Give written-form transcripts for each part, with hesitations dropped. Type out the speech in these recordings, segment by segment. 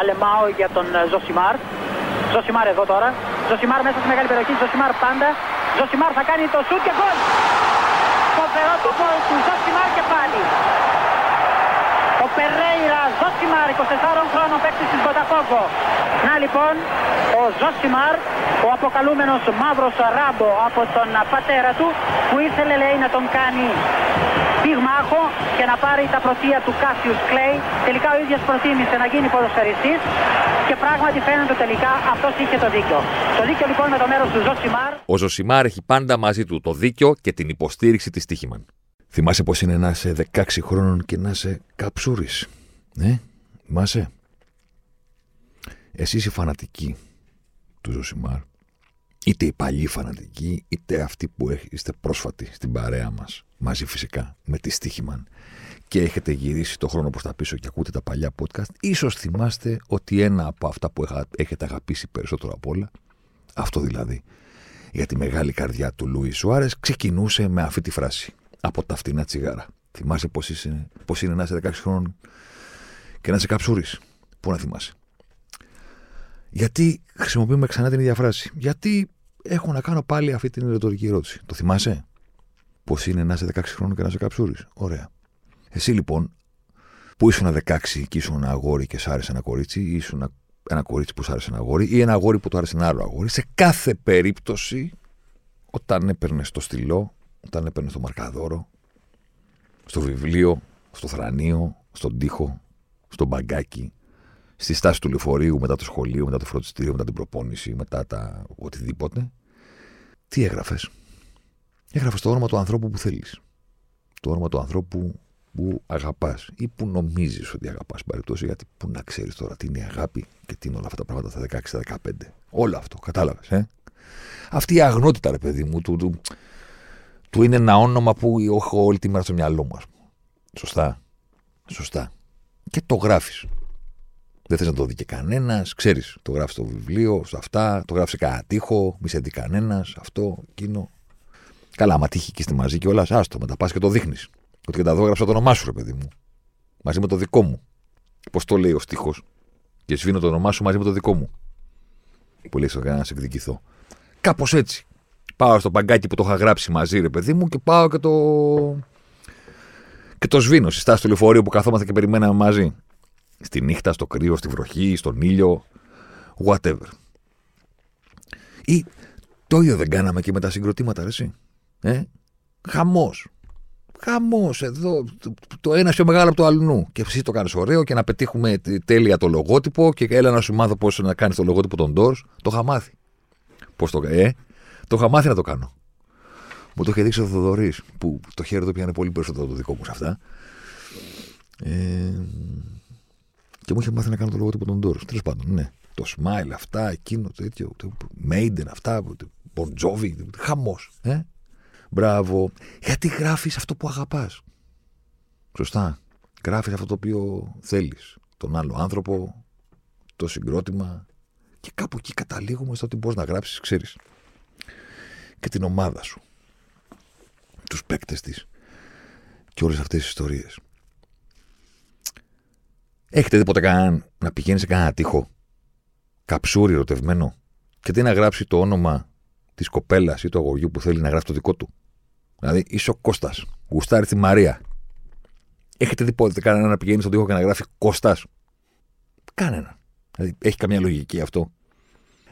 Αλεμάω για τον Ζοσιμάρ. Ζοσιμάρ εδώ τώρα. Ζοσιμάρ μέσα στη μεγάλη περιοχή. Ζοσιμάρ πάντα. Ζοσιμάρ θα κάνει το σουτ και γκολ. Φοβερό το γκολ του Ζοσιμάρ και πάλι. Ο Περέιρα Ζοσιμάρ, 24 χρόνο παίκτης της Μποταφόγκο. Να λοιπόν, ο Ζοσιμάρ, ο αποκαλούμενος μαύρος ράμπο από τον πατέρα του, που ήθελε λέει να τον κάνει πυγμάχο και να πάρει τα προτεία του Κάσιους Κλέι. Τελικά ο ίδιος προτίμησε να γίνει ποδοσφαιριστής και πράγματι φαίνεται τελικά αυτός είχε το δίκιο. Το δίκιο λοιπόν με το μέρος του Ζοσιμάρ. Ο Ζοσιμάρ έχει πάντα μαζί του το δίκιο και την υποστήριξη της Τύχημαν. Θυμάσαι πως είναι να είσαι 16 χρόνων και να είσαι καψούρης. Ναι, θυμάσαι. Εσύ είσαι φανατική του Ζοσιμάρ. Είτε οι παλιοί φανατικοί, είτε αυτοί που είστε πρόσφατοι στην παρέα μας. Μαζί φυσικά, με τη Στίχημαν. Και έχετε γυρίσει το χρόνο προς τα πίσω και ακούτε τα παλιά podcast. Ίσως θυμάστε ότι ένα από αυτά που έχετε αγαπήσει περισσότερο από όλα, αυτό δηλαδή, για τη μεγάλη καρδιά του Λουίς Σουάρες, ξεκινούσε με αυτή τη φράση. Από τα φτηνά τσιγάρα. Θυμάσαι πως είναι να είσαι 16 χρόνων και να είσαι καψούρης. Πού να θυμάσαι. Γιατί χρησιμοποιούμε ξανά την ίδια φράση. Γιατί έχω να κάνω πάλι αυτή την ρητορική ερώτηση. Το θυμάσαι. Πως είναι να είσαι 16 χρόνων και να είσαι καψούρης. Ωραία. Εσύ λοιπόν, που ήσουν 16 και ήσουν ένα αγόρι και σ' άρεσε ένα κορίτσι, ή ήσουν ένα κορίτσι που σ' άρεσε ένα αγόρι, ή ένα αγόρι που του άρεσε ένα άλλο αγόρι, σε κάθε περίπτωση, όταν έπαιρνε το στυλό, όταν έπαιρνε στο μαρκαδόρο, στο βιβλίο, στο θρανίο, στον τοίχο, στο μπαγκάκι, στη στάση του λεωφορείου, μετά το σχολείο, μετά το φροντιστήριο, μετά την προπόνηση, μετά τα οτιδήποτε, τι έγραφες. Έγραφες το όνομα του ανθρώπου που θέλεις. Το όνομα του ανθρώπου που αγαπάς ή που νομίζεις ότι αγαπάς. Παρεπτώσει, γιατί που να ξέρεις τώρα τι είναι η αγάπη και τι είναι όλα αυτά τα πράγματα στα 16-15. Όλο αυτό, κατάλαβες. Αυτή η αγνότητα, ρε παιδί μου, του είναι ένα όνομα που έχω όλη τη μέρα στο μυαλό μου, ας πούμε. Σωστά. Σωστά. Και το γράφεις. Δεν θες να το δει και κανένας. Ξέρεις, το γράφεις στο βιβλίο, σε αυτά, το γράφεις σε κανένα τοίχο, μη σε δει κανένας, αυτό, εκείνο. Καλά, άμα τύχει και είστε μαζί κιόλας, άστο, μεταπάς και το δείχνεις. Ότι και τα δω έγραψα το όνομά σου, ρε παιδί μου. Μαζί με το δικό μου. Πώς το λέει ο στίχος. Και σβήνω το όνομά σου μαζί με το δικό μου. Που λέει στον κανένα να σε εκδικηθώ. Κάπως έτσι. Πάω στο παγκάκι που το είχα γράψει μαζί, ρε παιδί μου, και πάω και το σβήνω. Στη στάση του λεωφορείου που καθόμαστε και περιμέναμε μαζί. Στη νύχτα, στο κρύο, στη βροχή, στον ήλιο. Whatever. Ή το ίδιο δεν κάναμε και με τα συγκροτήματα, ρε εσύ. Χαμός. Χαμός εδώ. Το ένα πιο μεγάλο από το αλλού. Και εσύ το κάνεις ωραίο και να πετύχουμε τέλεια το λογότυπο. Και έλα να σου μάθω πώς να κάνεις το λογότυπο των Ντόρ. Το είχα μάθει. Πώς το. Το είχα μάθει να το κάνω. Μου το είχε δείξει ο Δοδωρή, που το χέρι του πιάνε πολύ περισσότερο το δικό μου σε αυτά. Και μου είχε μάθει να κάνω το λογότυπο των Ντόρ. Τέλος πάντων, ναι. Το smile, αυτά, εκείνο, τέτοιο. Το Maiden, αυτά. Bon Jovi. Χαμός. Μπράβο. Γιατί γράφεις αυτό που αγαπάς. Σωστά. Γράφεις αυτό το οποίο θέλεις. Τον άλλο άνθρωπο, το συγκρότημα. Και κάπου εκεί καταλήγουμε στο ότι μπορείς να γράψεις, ξέρεις. Και την ομάδα σου, τους παίκτες της και όλες αυτές τις ιστορίες. Έχετε δει ποτέ να πηγαίνει σε κανένα τοίχο καψούρι ερωτευμένο και τι να γράψει το όνομα της κοπέλας ή του αγοριού που θέλει να γράψει το δικό του. Δηλαδή είσαι ο Κώστας, γουστάρει τη Μαρία. Έχετε δει ποτέ κανένα να πηγαίνει στον τοίχο και να γράφει Κώστας. Κανένα. Δηλαδή έχει καμία λογική αυτό.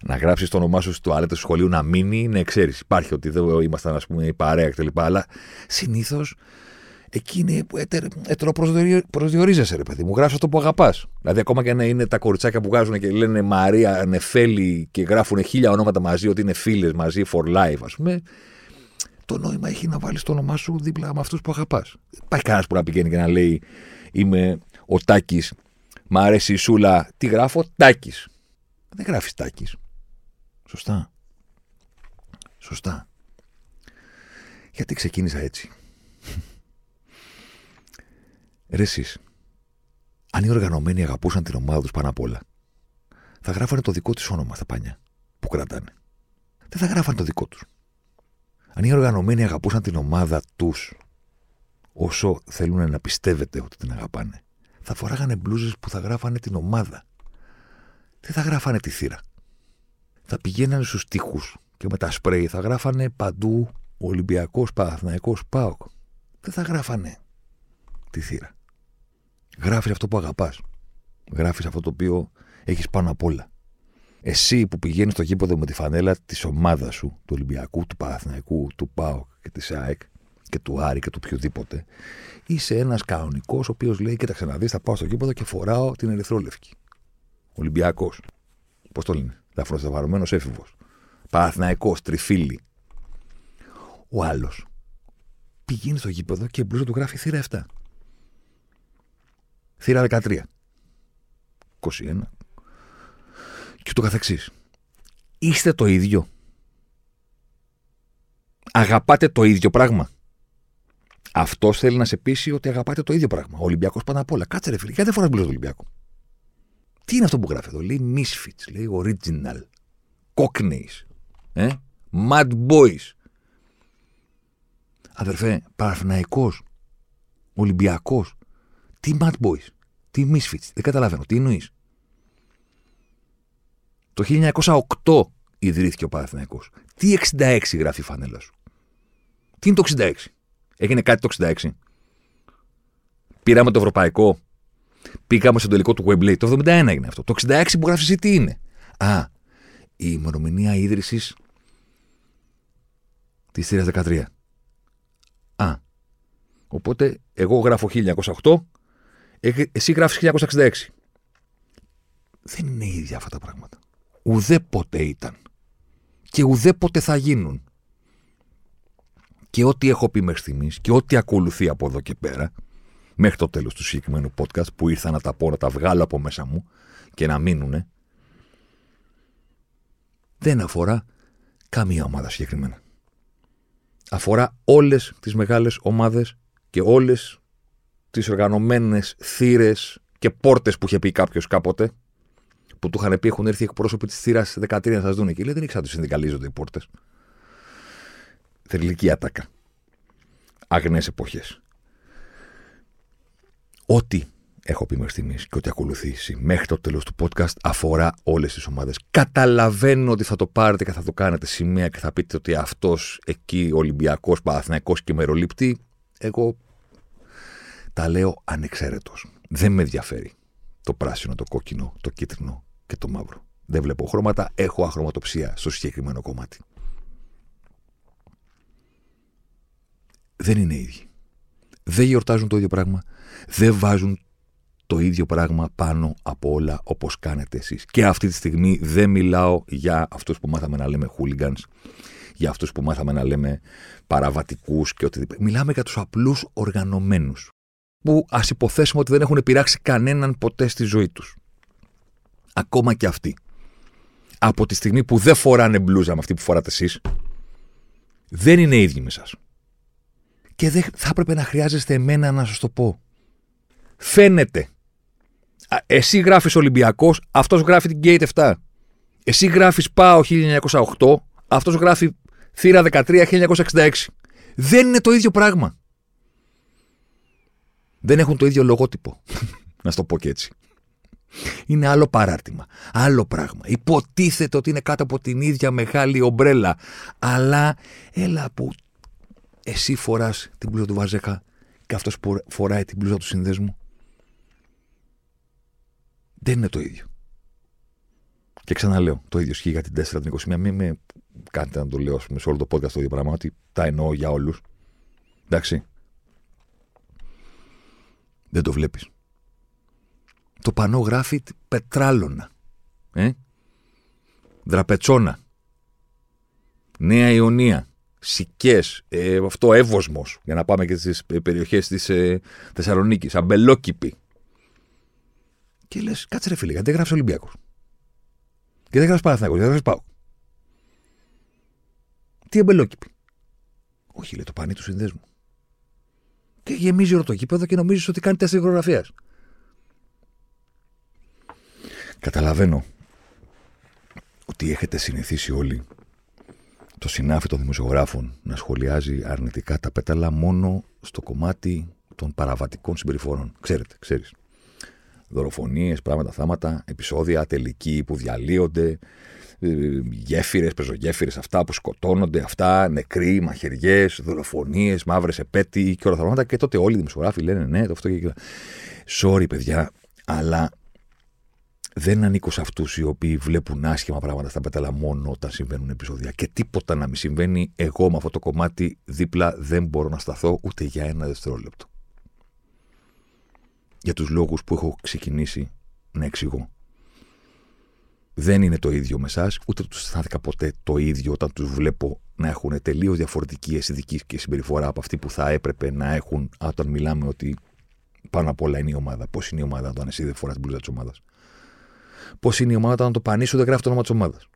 Να γράψει το όνομά σου στο αλέτα του σχολείου, να μείνει, ναι, ξέρεις. Υπάρχει ότι δεν ήμασταν, ας πούμε, η παρέα κτλ. Αλλά συνήθως εκεί είναι που ετεροπροσδιορίζεσαι, ρε παιδί μου. Γράφει αυτό που αγαπάς. Δηλαδή, ακόμα και αν είναι τα κοριτσάκια που βγάζουν και λένε Μαρία, Νεφέλη και γράφουν 1000 ονόματα μαζί, ότι είναι φίλες μαζί, for life, ας πούμε. Το νόημα έχει να βάλεις το όνομά σου δίπλα με αυτούς που αγαπάς. Δεν υπάρχει κανένας που να πηγαίνει και να λέει είμαι ο Τάκης, μ' αρέσει η Σούλα, τι γράφω, Τάκης. Δεν γράφεις Τάκης. Σωστά. Σωστά. Γιατί ξεκίνησα έτσι. Ρε εσείς, αν οι οργανωμένοι αγαπούσαν την ομάδα τους πάνω απ' όλα, θα γράφανε το δικό τους όνομα στα πανιά που κρατάνε. Δεν θα γράφανε το δικό τους. Αν οι οργανωμένοι αγαπούσαν την ομάδα τους όσο θέλουν να πιστεύετε ότι την αγαπάνε, θα φοράγανε μπλούζες που θα γράφανε την ομάδα. δεν θα γράφανε τη θύρα. Θα πηγαίνανε στους τοίχους και με τα σπρέι θα γράφανε παντού Ολυμπιακός, Παναθηναϊκός, ΠΑΟΚ. Δεν θα γράφανε τη θύρα. Γράφεις αυτό που αγαπάς. Γράφεις αυτό το οποίο έχεις πάνω απ' όλα. Εσύ που πηγαίνεις στο γήπεδο με τη φανέλα της ομάδας σου, του Ολυμπιακού, του Παναθηναϊκού, του ΠΑΟΚ και της ΑΕΚ και του Άρη και του οποιοδήποτε, είσαι ένας κανονικός ο οποίος λέει: κοίταξε να δεις, θα πάω στο γήπεδο και φοράω την ερυθρόλευκη. Ολυμπιακός. Πώς το λένε? Λαφροσταβαρωμένος έφηβος. Παναθηναϊκός, τριφύλι. Ο άλλος πηγαίνει στο γήπεδο και μπλούζα του γράφει θύρα 7. Θύρα 13. 21. Και το καθεξής. Είστε το ίδιο? Αγαπάτε το ίδιο πράγμα? Αυτός θέλει να σε πείσει ότι αγαπάτε το ίδιο πράγμα. Ο Ολυμπιακός πάνω απ' όλα. Κάτσε ρε φίλε, γιατί δεν φοράς μπλούζα του Ολυμπιακού? Τι είναι αυτό που γράφει εδώ? Λέει misfits, λέει original, cockneys, mad boys. Αδερφέ, Παναθηναϊκός, Ολυμπιακός, τι mad boys, τι misfits, δεν καταλαβαίνω, τι εννοείς? Το 1908 ιδρύθηκε ο Παναθηναϊκός. Τι 66 γράφει η φανέλα σου? Τι είναι το 66? Έγινε κάτι το 66? Πήραμε το ευρωπαϊκό, πήγαμε στο τελικό του Wembley, το 71 έγινε αυτό. Το 66 που γράφεις εσύ τι είναι? Α, η ημερομηνία ίδρυσης της θύρας 13. Α, οπότε εγώ γράφω 1908, εσύ γράφεις 1966. Δεν είναι ίδια αυτά τα πράγματα. Ουδέποτε ήταν. Και ουδέποτε θα γίνουν. Και ό,τι έχω πει μέχρι στιγμής και ό,τι ακολουθεί από εδώ και πέρα, μέχρι το τέλος του συγκεκριμένου podcast που ήρθα να τα πω, να τα βγάλω από μέσα μου και να μείνουνε, δεν αφορά καμία ομάδα συγκεκριμένα. Αφορά όλες τις μεγάλες ομάδες και όλες τις οργανωμένες θύρες και πόρτες που είχε πει κάποιος κάποτε, που του είχαν πει έχουν έρθει εκπρόσωποι της θύρας 13 να σας δουν εκεί. Λέει, δεν ήξερα τους συνδικαλίζονται οι πόρτες. Θρυλική ατάκα. Αγνές εποχές. Ό,τι έχω πει μέχρι στιγμής και ό,τι ακολουθήσει μέχρι το τέλος του podcast αφορά όλες τις ομάδες. Καταλαβαίνω ότι θα το πάρετε και θα το κάνετε σημαία και θα πείτε ότι αυτός εκεί Ολυμπιακός, Παναθηναϊκός και μεροληπτή. Εγώ τα λέω ανεξαίρετος. Δεν με ενδιαφέρει το πράσινο, το κόκκινο, το κίτρινο και το μαύρο. Δεν βλέπω χρώματα, έχω αχρωματοψία στο συγκεκριμένο κομμάτι. Δεν είναι ίδιοι. Δεν γιορτάζουν το ίδιο πράγμα. Δεν βάζουν το ίδιο πράγμα πάνω από όλα όπως κάνετε εσείς. Και αυτή τη στιγμή δεν μιλάω για αυτούς που μάθαμε να λέμε hooligans, για αυτούς που μάθαμε να λέμε παραβατικούς και οτιδήποτε. Μιλάμε για τους απλούς οργανωμένους, που ας υποθέσουμε ότι δεν έχουν πειράξει κανέναν ποτέ στη ζωή τους. Ακόμα και αυτοί. Από τη στιγμή που δεν φοράνε μπλούζα με αυτή που φοράτε εσείς, δεν είναι ίδιοι με σας. Και δεν θα έπρεπε να χρειάζεστε εμένα να σας το πω. Φαίνεται. Εσύ γράφεις Ολυμπιακός, αυτός γράφει την Gate 7. Εσύ γράφεις ΠΑΟ 1908, αυτός γράφει θύρα 13 1966. Δεν είναι το ίδιο πράγμα. Δεν έχουν το ίδιο λογότυπο. Να στο πω και έτσι. Είναι άλλο παράρτημα. Άλλο πράγμα. Υποτίθεται ότι είναι κάτω από την ίδια μεγάλη ομπρέλα. Αλλά έλα που εσύ φοράς την μπλούζα του Βαζέκα και αυτός φοράει την μπλούζα του συνδέσμου. Δεν είναι το ίδιο. Και ξαναλέω, το ίδιο ισχύει για την 4, την 21. Μην με κάνετε να το λέω σε όλο το podcast το ίδιο πράγμα, ότι τα εννοώ για όλους. Εντάξει. Δεν το βλέπεις. Το πανό γράφει Πετράλωνα. Δραπετσόνα. Νέα Ιωνία. Σικές. Αυτό Εύωσμος. Για να πάμε και στις περιοχές της Θεσσαλονίκης. Αμπελόκηπη. Και λες, κάτσε ρε φίλε, γιατί δεν γράφεις Ολυμπιακός? Και δεν γράφεις Παναθηναϊκός, γιατί δεν γράφεις ΠΑΟΚ? Τι Αμπελόκηπη? Όχι, λέει, το πανί του συνδέσμου. Και γεμίζει όλο το γήπεδο και νομίζεις ότι κάνει τέσσερις χορογραφίες. Καταλαβαίνω ότι έχετε συνηθίσει όλοι το συνάφι των δημοσιογράφων να σχολιάζει αρνητικά τα πέταλα μόνο στο κομμάτι των παραβατικών συμπεριφορών. Ξέρετε, ξέρεις. δολοφονίες, πράγματα, θάματα, επεισόδια, τελικοί που διαλύονται, γέφυρες, πεζογέφυρες, αυτά που σκοτώνονται, αυτά, νεκροί, μαχαιριές, δολοφονίες, μαύρες επέτειοι και όλα τα πράγματα. Και τότε όλοι οι δημοσιογράφοι λένε ναι, το αυτό και εκείνο. Sorry, παιδιά, αλλά δεν ανήκω σε αυτούς οι οποίοι βλέπουν άσχημα πράγματα στα πέταλα μόνο όταν συμβαίνουν επεισόδια. Και τίποτα να μην συμβαίνει, εγώ με αυτό το κομμάτι δίπλα δεν μπορώ να σταθώ ούτε για ένα δευτερόλεπτο. Για τους λόγους που έχω ξεκινήσει να εξηγώ. Δεν είναι το ίδιο με εσάς, ούτε τους αισθάνθηκα ποτέ το ίδιο όταν τους βλέπω να έχουν τελείως διαφορετική αισθητική και συμπεριφορά από αυτή που θα έπρεπε να έχουν όταν μιλάμε ότι πάνω απ' όλα είναι η ομάδα. Πώς είναι η ομάδα όταν εσύ δεν φοράς την μπλούζα της ομάδας. Πώς είναι η ομάδα όταν το πανί σου δεν γράφει το όνομα της ομάδας.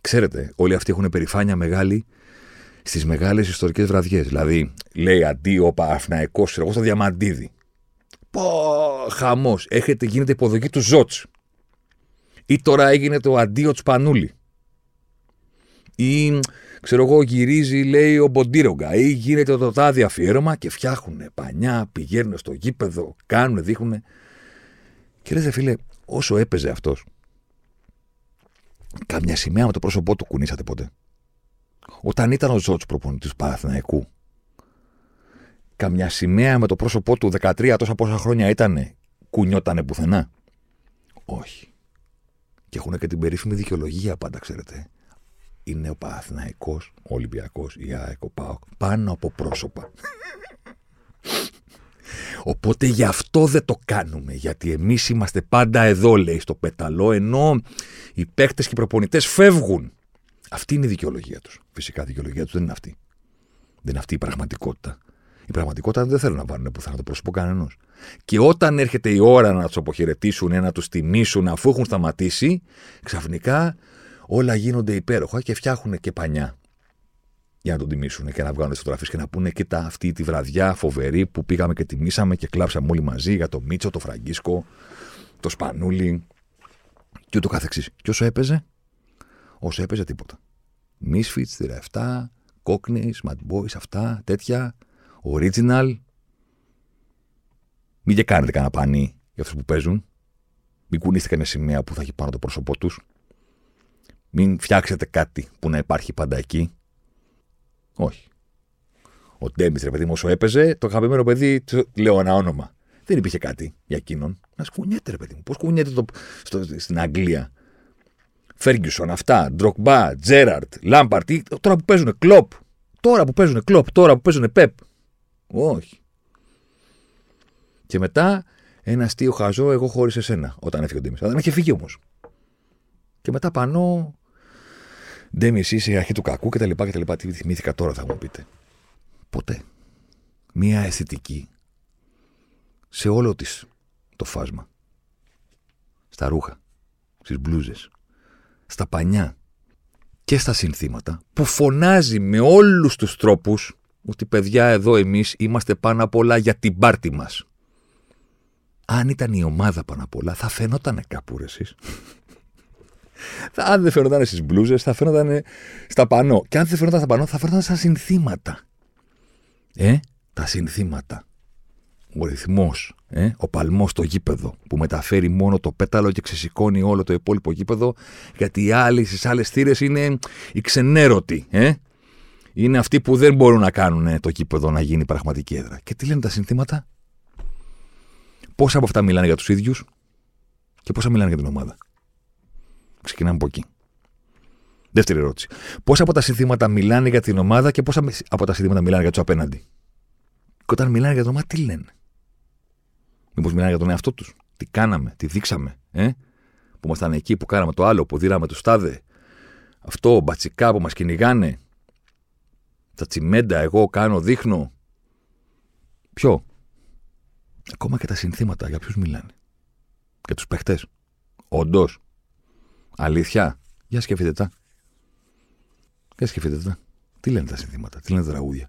Ξέρετε, όλοι αυτοί έχουν περηφάνεια μεγάλη στις μεγάλες ιστορικές βραδιές. Δηλαδή, λέει αντίο Παναθηναϊκός, εγώ στο Διαμαντίδη. Πω, χαμός. Γίνεται υποδοχή του Ζότς. Ή τώρα έγινε το αντίο Τσπανούλη. Ή, ξέρω εγώ, γυρίζει, λέει ο Μποντίρογκα. Ή γίνεται το τάδι αφιέρωμα και φτιάχνουνε πανιά, πηγαίνουν στο γήπεδο, κάνουν, δείχνουνε. Και λες, φίλε, όσο έπαιζε αυτός, καμιά σημαία με το πρόσωπό του κουνήσατε ποτέ? Όταν ήταν ο Ζότς προπονητής του Παναθηναϊκού, καμιά σημαία με το πρόσωπό του 13 τόσα πόσα χρόνια ήτανε, κουνιότανε πουθενά? Όχι. Και έχουν και την περίφημη δικαιολογία πάντα, ξέρετε. Είναι ο Παναθηναϊκός, ο Ολυμπιακός, η ΑΕΚ, ο ΠΑΟΚ, πάνω από πρόσωπα. Οπότε γι' αυτό δεν το κάνουμε, γιατί εμείς είμαστε πάντα εδώ, λέει, στο πέταλο, ενώ οι παίκτες και οι προπονητές φεύγουν. Αυτή είναι η δικαιολογία τους. Φυσικά η δικαιολογία τους δεν είναι αυτή. Δεν είναι αυτή η πραγματικότητα. Η πραγματικότητα δεν θέλουν να βάλουν πουθενά το πρόσωπο κανενός. Και όταν έρχεται η ώρα να τους αποχαιρετήσουν ή να τους τιμήσουν, αφού έχουν σταματήσει, ξαφνικά όλα γίνονται υπέροχα και φτιάχνουν και πανιά για να τον τιμήσουν και να βγάλουν τις φωτογραφίες και να πούνε: κοίτα αυτή τη βραδιά φοβερή που πήγαμε και τιμήσαμε και κλάψαμε όλοι μαζί για τον Μίτσο, τον Φραγκίσκο, τον Σπανούλη και ούτω καθεξής. Και όσο έπαιζε τίποτα. Misfits, Θύρα 7, Cockneys, Mad Boys, αυτά, τέτοια, original. Μην και κάνετε κανένα πανί για αυτούς που παίζουν. Μην κουνείστε κανένα σημαία που θα έχει πάνω το πρόσωπό τους. Μην φτιάξετε κάτι που να υπάρχει πάντα εκεί. Όχι. Ο Ντέμις, ρε παιδί μου, όσο έπαιζε, το αγαπημένο παιδί, λέω ένα όνομα. Δεν υπήρχε κάτι για εκείνον. Να σκουνιέται, ρε παιδί μου. Πώς κουνιέται στην Αγγλία. Φέργκιουσον, αυτά, Ντροκμπά, Τζέραρτ, Λάμπαρτ, τώρα που παίζουν Κλοπ. Τώρα που παίζουν Πεπ. Όχι. Και μετά ένα αστείο χαζό, εγώ χωρίς εσένα, όταν έφυγε ο Ντέμις. Αλλά δεν είχε φύγει όμως. Και μετά πανώ. Ντέμις, είσαι η αρχή του κακού κτλ. Τι θυμήθηκα τώρα, θα μου πείτε. Ποτέ. Μία αισθητική σε όλο της το φάσμα. Στα ρούχα, στις μπλούζες, στα πανιά και στα συνθήματα που φωνάζει με όλους τους τρόπους ότι παιδιά εδώ εμείς είμαστε πάνω απ' όλα για την πάρτι μας. Αν ήταν η ομάδα πάνω απ' όλα θα φαινότανε κάπου ρε εσείς. Αν δεν φαινόταν στις μπλούζες θα φαινόταν στα πανό. Και αν δεν φαινόταν στα πανό θα φαινόταν στα συνθήματα. Τα συνθήματα. Ο ρυθμός, ο παλμός στο γήπεδο που μεταφέρει μόνο το πέταλο και ξεσηκώνει όλο το υπόλοιπο γήπεδο, γιατί οι άλλοι στις άλλες θύρες είναι οι ξενέρωτοι. Είναι αυτοί που δεν μπορούν να κάνουν το γήπεδο να γίνει πραγματική έδρα. Και τι λένε τα συνθήματα? Πόσα από αυτά μιλάνε για τους ίδιους και πόσα μιλάνε για την ομάδα? Ξεκινάμε από εκεί. Δεύτερη ερώτηση. Πόσα από τα συνθήματα μιλάνε για την ομάδα και πόσα από τα συνθήματα μιλάνε για τους απέναντι? Και όταν μιλάνε για την ομάδα, τι λένε? Μήπως μιλάνε για τον εαυτό τους? Τι κάναμε, τι δείξαμε? Που ήμασταν εκεί, που κάναμε το άλλο, που δίραμε τους τάδε. Αυτό, μπατσικά που μας κυνηγάνε. Τα τσιμέντα, εγώ κάνω, δείχνω. Ποιο? Ακόμα και τα συνθήματα, για ποιους μιλάνε? Για τους παίχτες? Όντως? Αλήθεια? Για σκεφτείτε τα. Τι λένε τα συνθήματα, τι λένε τα τραγούδια?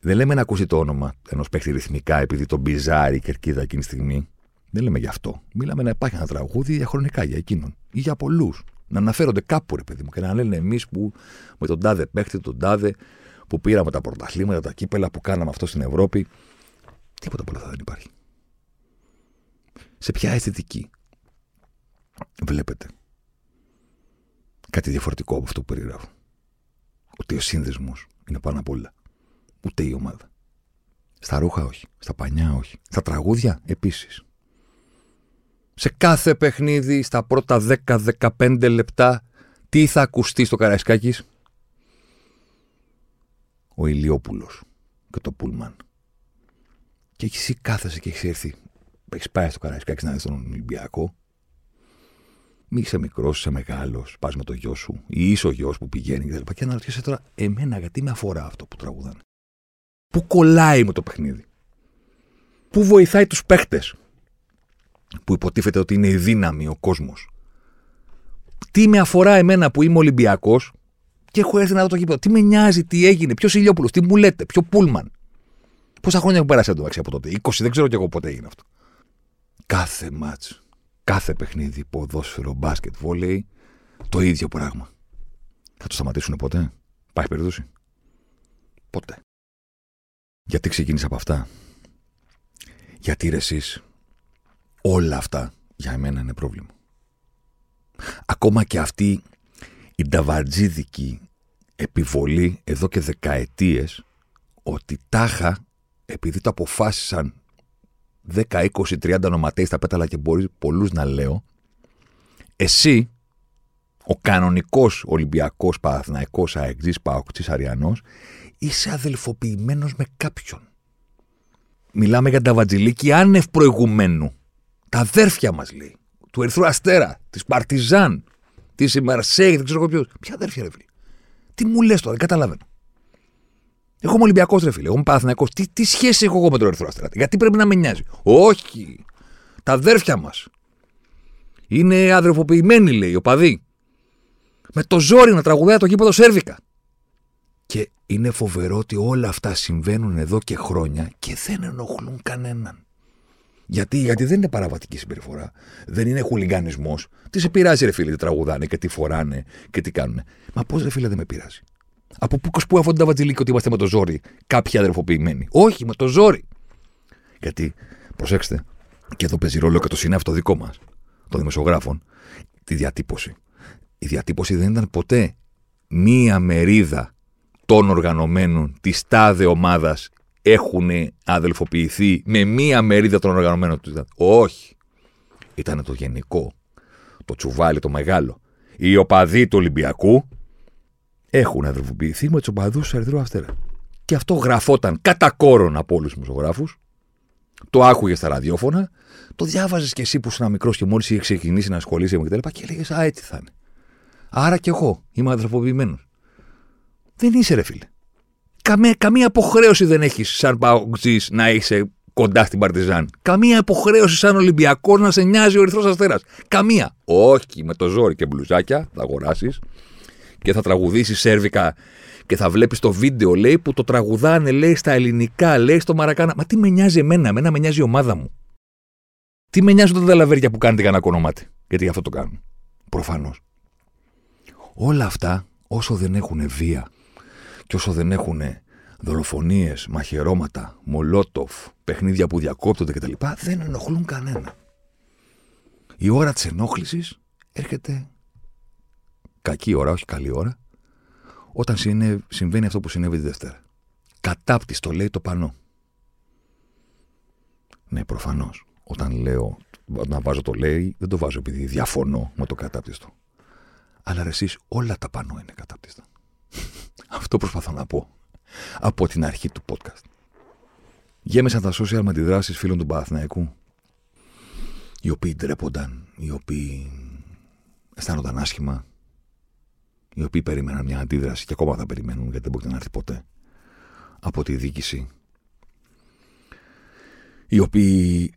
Δεν λέμε να ακούσει το όνομα ενός παίχτη ρυθμικά επειδή τον μπιζάρει η κερκίδα εκείνη τη στιγμή. Δεν λέμε γι' αυτό. Μιλάμε να υπάρχει ένα τραγούδι για χρονικά για εκείνον ή για πολλούς. Να αναφέρονται κάπου, ρε παιδί μου, και να λένε εμείς που με τον τάδε παίχτη, τον τάδε που πήραμε τα πρωταθλήματα, τα κύπελα που κάναμε αυτό στην Ευρώπη. Τίποτα από όλα αυτά δεν υπάρχει. σε ποια αισθητική βλέπετε κάτι διαφορετικό από αυτό που περιγράφω. Ούτε ο σύνδεσμος είναι πάνω απ' όλα. Ούτε η ομάδα. Στα ρούχα όχι. Στα πανιά όχι. Στα τραγούδια επίσης. Σε κάθε παιχνίδι, στα πρώτα 10-15 λεπτά, τι θα ακουστεί στο Καραϊσκάκης? Ο Ηλιόπουλος και το Πούλμαν. Και εσύ κάθεσαι και έχεις έρθει. Έχεις πάει στο Καραϊσκάκης να δεις τον Ολυμπιακό. Μη είσαι μικρός, είσαι μεγάλος, πας με το γιο σου ή είσαι ο γιος που πηγαίνει κτλ. Και αναρωτιέσαι τώρα, εμένα γιατί με αφορά αυτό που τραγουδάνε? Πού κολλάει με το παιχνίδι? Πού βοηθάει τους παίχτες? Που υποτίθεται ότι είναι η δύναμη, ο κόσμος. Τι με αφορά εμένα που είμαι Ολυμπιακός και έχω έρθει να δω το γήπεδο? Τι με νοιάζει, τι έγινε, ποιος Ηλιόπουλος, τι μου λέτε, ποιο Πούλμαν? Πόσα χρόνια έχουν περάσει εντωμεταξύ από τότε? 20, δεν ξέρω κι εγώ πότε έγινε αυτό. Κάθε μάτς, κάθε παιχνίδι, ποδόσφαιρο, μπάσκετ, βόλεϊ, το ίδιο πράγμα. Θα το σταματήσουν ποτέ? Υπάρχει περίπτωση? Ποτέ. Γιατί ξεκίνησα από αυτά? Γιατί ρε εσείς? Όλα αυτά για εμένα είναι πρόβλημα. Ακόμα και αυτή η νταβατζίδικη επιβολή εδώ και δεκαετίες ότι τάχα, επειδή το αποφάσισαν 10, 20, 30 ονοματέοι στα πέταλα και μπορεί πολλούς να λέω, εσύ, ο κανονικός Ολυμπιακός, Παναθηναϊκός, ΑΕΚτζής, ΠΑΟΚτζής, Αριανός, είσαι αδελφοποιημένος με κάποιον. Μιλάμε για νταβατζιλίκη άνευ προηγουμένου. Τα αδέρφια μας, λέει. Του Ερυθρού Αστέρα, της Παρτιζάν, της Μαρσέη, δεν ξέρω εγώ ποιος. Ποια αδέρφια, ρε φίλε? Τι μου λες τώρα, δεν καταλαβαίνω. Εγώ είμαι Ολυμπιακός, ρε φίλε. Εγώ είμαι Παναθηναϊκός. Τι σχέση έχω εγώ με τον Ερυθρό Αστέρα? Γιατί πρέπει να με νοιάζει? Όχι. Τα αδέρφια μας είναι αδερφοποιημένοι, λέει, οπαδοί. Με το ζόρι να τραγουδάει το γήπεδο σέρβικα. Και είναι φοβερό ότι όλα αυτά συμβαίνουν εδώ και χρόνια και δεν ενοχλούν κανέναν. Γιατί δεν είναι παραβατική συμπεριφορά, δεν είναι χουλιγανισμός. Τι σε πειράζει, ρε φίλε, τι τραγουδάνε και τι φοράνε και τι κάνουν? Μα πώς, ρε φίλε, δεν με πειράζει? Από πού αφού τα βατζηλίκια ότι είμαστε με το ζόρι, κάποιοι αδερφοποιημένοι? Όχι, με το ζόρι. Γιατί, προσέξτε, και εδώ παίζει ρόλο και το συνάφτο δικό μας, των δημοσιογράφων, τη διατύπωση. Η διατύπωση δεν ήταν ποτέ μία μερίδα των οργανωμένων της τάδε ομάδας έχουν αδελφοποιηθεί με μία μερίδα των οργανωμένων του. Όχι. Ήταν το γενικό, το τσουβάλι, το μεγάλο. Οι οπαδοί του Ολυμπιακού έχουν αδελφοποιηθεί με τους οπαδούς του Ερυθρού Αστέρα. Και αυτό γραφόταν κατά κόρον από όλους τους δημοσιογράφους. Το άκουγε στα ραδιόφωνα, το διάβαζες κι εσύ που ήσουν μικρός και μόλις είχε ξεκινήσει να ασχολείσαι με κτλ. Και έλεγες, α, έτσι θα είναι. Άρα κι εγώ είμαι αδελφοποιημένος. Δεν είσαι, ρε φίλε. Καμία αποχρέωση δεν έχεις σαν ΠΑΟΚτζής να είσαι κοντά στην Παρτιζάν. Καμία αποχρέωση σαν Ολυμπιακός να σε νοιάζει ο Ερυθρός Αστέρας. Καμία. Όχι, με το ζόρι και μπλουζάκια θα αγοράσεις και θα τραγουδήσεις σέρβικα και θα βλέπεις το βίντεο, λέει, που το τραγουδάνε, λέει, στα ελληνικά, λέει, στο Μαρακάνα. Μα τι με νοιάζει εμένα? Εμένα με νοιάζει η ομάδα μου. Τι με νοιάζουν τα ταλαβέρια που κάνετε κανένα κονομάτι? Γιατί γι' αυτό το κάνουν. Προφανώς. Όλα αυτά όσο δεν έχουν βία. Και όσο δεν έχουν δολοφονίες, μαχαιρώματα, μολότοφ, παιχνίδια που διακόπτονται κτλ., δεν ενοχλούν κανένα. Η ώρα της ενόχλησης έρχεται, κακή ώρα, όχι καλή ώρα, όταν συμβαίνει αυτό που συνέβη τη Δευτέρα. Κατάπτυστο, το λέει το πανό. Ναι, προφανώς. Όταν βάζω το λέει, δεν το βάζω επειδή διαφωνώ με το κατάπτυστο. Αλλά εσείς, όλα τα πανό είναι κατάπτυστα. Αυτό προσπαθώ να πω από την αρχή του podcast. Γέμισαν τα social με αντιδράσεις φίλων του Παναθηναϊκού, οι οποίοι ντρέπονταν, οι οποίοι αισθάνονταν άσχημα, οι οποίοι περίμεναν μια αντίδραση και ακόμα θα περιμένουν γιατί δεν πρόκειται να έρθει ποτέ από τη διοίκηση, οι οποίοι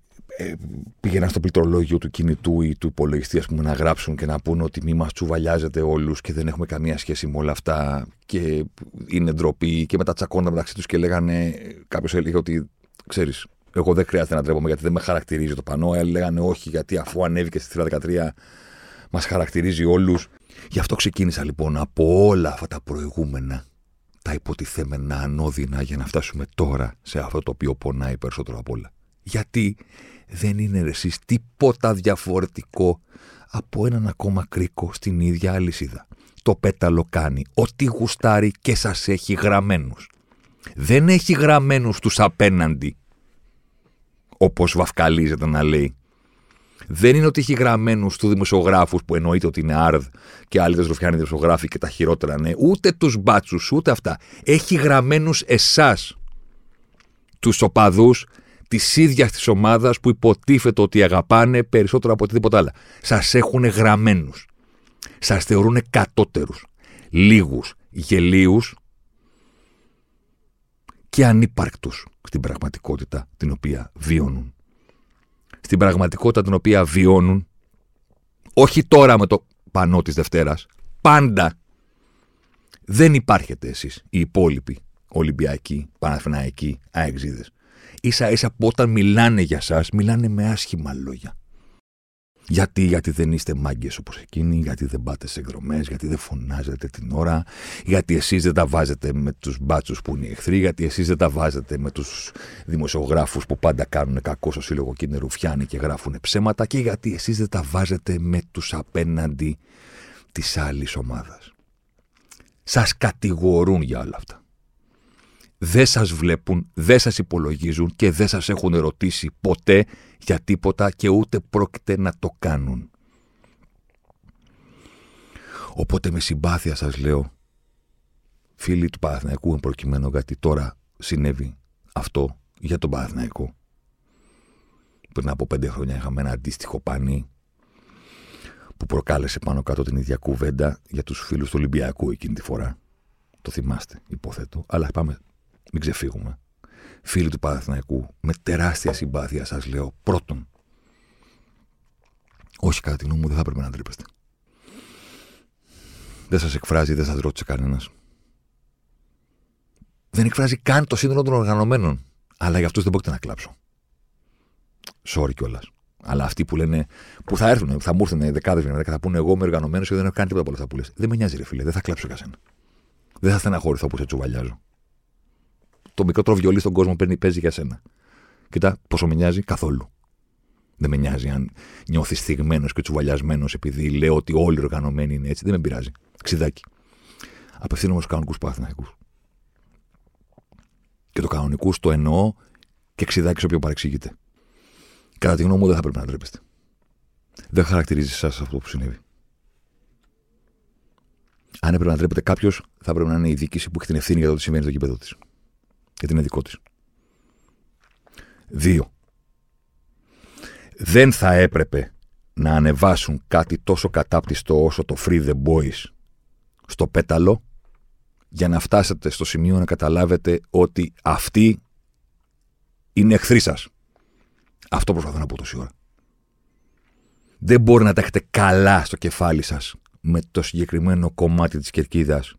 πήγαιναν στο πληκτρολόγιο του κινητού ή του υπολογιστή, ας πούμε, να γράψουν και να πούν ότι μη μας τσουβαλιάζετε όλους και δεν έχουμε καμία σχέση με όλα αυτά και είναι ντροπή, και μετά τσακώναν μεταξύ τους και λέγανε, κάποιος έλεγε ότι, ξέρεις, εγώ δεν χρειάζεται να ντρέπομαι γιατί δεν με χαρακτηρίζει το πανό. Άλλοι λέγανε όχι, γιατί αφού ανέβηκε στη Θύρα 13 μας χαρακτηρίζει όλους. Γι' αυτό ξεκίνησα λοιπόν από όλα αυτά τα προηγούμενα, τα υποτιθέμενα ανώδυνα, για να φτάσουμε τώρα σε αυτό το οποίο πονάει περισσότερο από όλα. Γιατί δεν είναι εσείς τίποτα διαφορετικό από έναν ακόμα κρίκο στην ίδια αλυσίδα. Το πέταλο κάνει ό,τι γουστάρει και σας έχει γραμμένους. Δεν έχει γραμμένους τους απέναντι, όπως βαφκαλίζεται να λέει. Δεν είναι ότι έχει γραμμένους του δημοσιογράφους που εννοείται ότι είναι άρδ και άλλοι δεσλοφιάνοι δημοσιογράφοι και τα χειρότερα, ναι. Ούτε τους μπάτσους, ούτε αυτά. Έχει γραμμένους εσάς, τους οπαδούς της ίδιας της ομάδας που υποτίθεται ότι αγαπάνε περισσότερο από οτιδήποτε άλλα. Σας έχουν γραμμένους. Σας θεωρούν κατώτερους, λίγους, γελίους και ανύπαρκτους στην πραγματικότητα την οποία βιώνουν. Στην πραγματικότητα την οποία βιώνουν, όχι τώρα με το πανό της Δευτέρας, πάντα. Δεν υπάρχετε εσείς οι υπόλοιποι Ολυμπιακοί, Παναθηναϊκοί, αεξίδες. Ίσα-ίσα που όταν μιλάνε για σας, μιλάνε με άσχημα λόγια. Γιατί δεν είστε μάγκες όπως εκείνοι, γιατί δεν πάτε σε εκδρομές, γιατί δεν φωνάζετε την ώρα, γιατί εσείς δεν τα βάζετε με τους μπάτσους που είναι εχθροί, γιατί εσείς δεν τα βάζετε με τους δημοσιογράφους που πάντα κάνουν κακό στο σύλλογο και είναι ρουφιάνοι και γράφουν ψέματα και γιατί εσείς δεν τα βάζετε με τους απέναντι της άλλης ομάδας. Σας κατηγορούν για όλα αυτά. Δεν σας βλέπουν, δεν σας υπολογίζουν και δεν σας έχουν ερωτήσει ποτέ για τίποτα και ούτε πρόκειται να το κάνουν. Οπότε με συμπάθεια σας λέω, φίλοι του Παναθηναϊκού προκειμένου, γιατί τώρα συνέβη αυτό για τον Παναθηναϊκό. Πριν από 5 χρόνια είχαμε ένα αντίστοιχο πανί που προκάλεσε πάνω κάτω την ίδια κουβέντα για τους φίλους του Ολυμπιακού εκείνη τη φορά. Το θυμάστε, υποθέτω, αλλά πάμε... Μην ξεφύγουμε. Φίλοι του Παναθηναϊκού, με τεράστια συμπάθεια σας λέω, πρώτον, όχι, κατά τη γνώμη μου δεν θα πρέπει να ντρέπεστε. Δεν σας εκφράζει, δεν σας ρώτησε κανένας. Δεν εκφράζει καν το σύνολο των οργανωμένων. Αλλά για αυτούς δεν πρόκειται να κλάψω. Sorry κιόλας. Αλλά αυτοί που λένε, που θα έρθουν, θα μου έρθουν δεκάδες και θα πούνε εγώ με οργανωμένος και δεν έχω κάνει τίποτα από όλα αυτά που λες. Δεν με νοιάζει, ρε φίλε, δεν θα κλάψω για σένα. Δεν θα στεναχωρηθώ που σε τσουβαλιάζω. Το μικρότερο βιολί στον κόσμο παίζει για σένα. Κοίτα, πόσο με νοιάζει, καθόλου. Δεν με νοιάζει αν νιώθεις θυγμένος και τσουβαλιασμένος επειδή λέω ότι όλοι οι οργανωμένοι είναι έτσι. Δεν με πειράζει. Ξιδάκι. Απευθύνομαι στους κανονικούς Παναθηναϊκούς. Και το κανονικούς το εννοώ και ξιδάκι σε όποιο παρεξηγείται. Κατά τη γνώμη μου δεν θα πρέπει να ντρέπεστε. Δεν χαρακτηρίζει εσάς αυτό που συνέβη. Αν έπρεπε να ντρέπεται κάποιος, θα πρέπει να είναι η διοίκηση που έχει την ευθύνη για το τι συμβαίνει στο γήπεδο της. Γιατί είναι δικό της. 2. Δεν θα έπρεπε να ανεβάσουν κάτι τόσο κατάπτυστο όσο το Free the Boys στο πέταλο για να φτάσετε στο σημείο να καταλάβετε ότι αυτοί είναι εχθροί σας. Αυτό προσπαθώ να πω τόση ώρα. Δεν μπορεί να τα έχετε καλά στο κεφάλι σας με το συγκεκριμένο κομμάτι της κερκίδας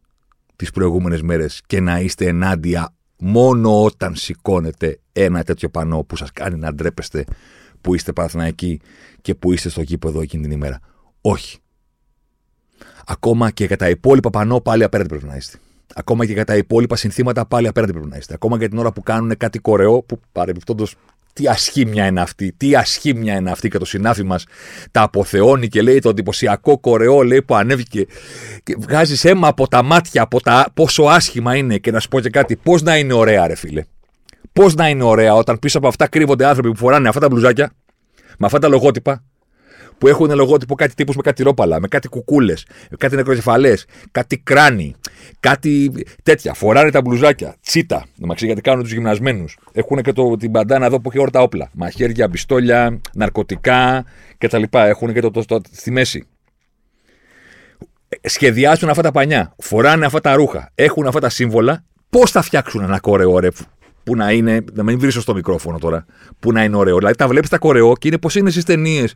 τις προηγούμενες μέρες και να είστε ενάντια μόνο όταν σηκώνετε ένα τέτοιο πανό που σας κάνει να ντρέπεστε που είστε Παναθηναϊκοί και που είστε στο γήπεδο εκείνη την ημέρα. Όχι. Ακόμα και για τα υπόλοιπα πανό πάλι απέναντι πρέπει να είστε. Ακόμα και για τα υπόλοιπα συνθήματα πάλι απέναντι πρέπει να είστε. Ακόμα και την ώρα που κάνουν κάτι κορεό που παρεμπιπτόντως τι ασχήμια είναι αυτή, τι ασχήμια είναι αυτή και το συνάφι μας τα αποθεώνει και λέει το εντυπωσιακό κορεό λέει, που ανέβηκε και βγάζεις αίμα από τα μάτια, από τα πόσο άσχημα είναι και να σου πω και κάτι, πώς να είναι ωραία ρε φίλε, πώς να είναι ωραία όταν πίσω από αυτά κρύβονται άνθρωποι που φοράνε αυτά τα μπλουζάκια, με αυτά τα λογότυπα, που έχουν λογότυπο κάτι τύπους με κάτι ρόπαλα, με κάτι κουκούλες, κάτι νεκροκεφαλές, κάτι κράνη, κάτι τέτοια. Φοράνε τα μπλουζάκια, τσίτα, νομαξύ, γιατί κάνουν τους γυμνασμένους. Έχουν και την μπαντάνα εδώ που έχει όρτα όπλα. Μαχαίρια, πιστόλια, ναρκωτικά κτλ. Έχουν και το στη μέση. Σχεδιάζουν αυτά τα πανιά, φοράνε αυτά τα ρούχα, έχουν αυτά τα σύμβολα. Πώς θα φτιάξουν ένα κορεό ρε, που να είναι. Να μην βρίσω στο μικρόφωνο τώρα, που να είναι ωραίο. Δηλαδή τα βλέπεις τα κορεό και είναι πως είναι στις ταινίες.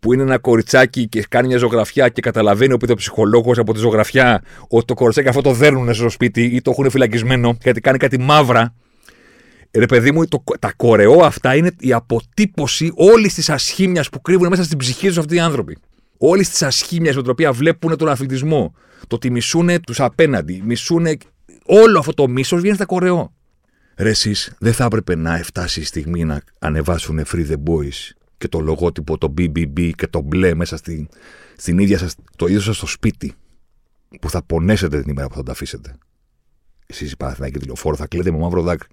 Που είναι ένα κοριτσάκι και κάνει μια ζωγραφιά και καταλαβαίνει ο ψυχολόγος από τη ζωγραφιά ότι το κοριτσάκι αυτό το δέρνουν στο σπίτι ή το έχουν φυλακισμένο γιατί κάνει κάτι μαύρα. Ρε παιδί μου, τα κορεό αυτά είναι η αποτύπωση όλης της ασχήμιας που κρύβουν μέσα στην ψυχή τους αυτοί οι άνθρωποι. Όλης της ασχήμιας με την οποία βλέπουν τον αθλητισμό. Το ότι μισούνε τους απέναντι, μισούνε. Όλο αυτό το μίσος βγαίνει στα κορεό. Ρε εσείς, δεν θα έπρεπε να φτάσει η στιγμή να ανεβάσουν Free the Boys και το λογότυπο, το BBB και το μπλε μέσα στην ίδια σας, το ίδιο σας το σπίτι που θα πονέσετε την ημέρα που θα τα αφήσετε. Εσείς οι Παναθηναϊκοί τηλεοφόρο θα κλαίτε με μαύρο δάκρυ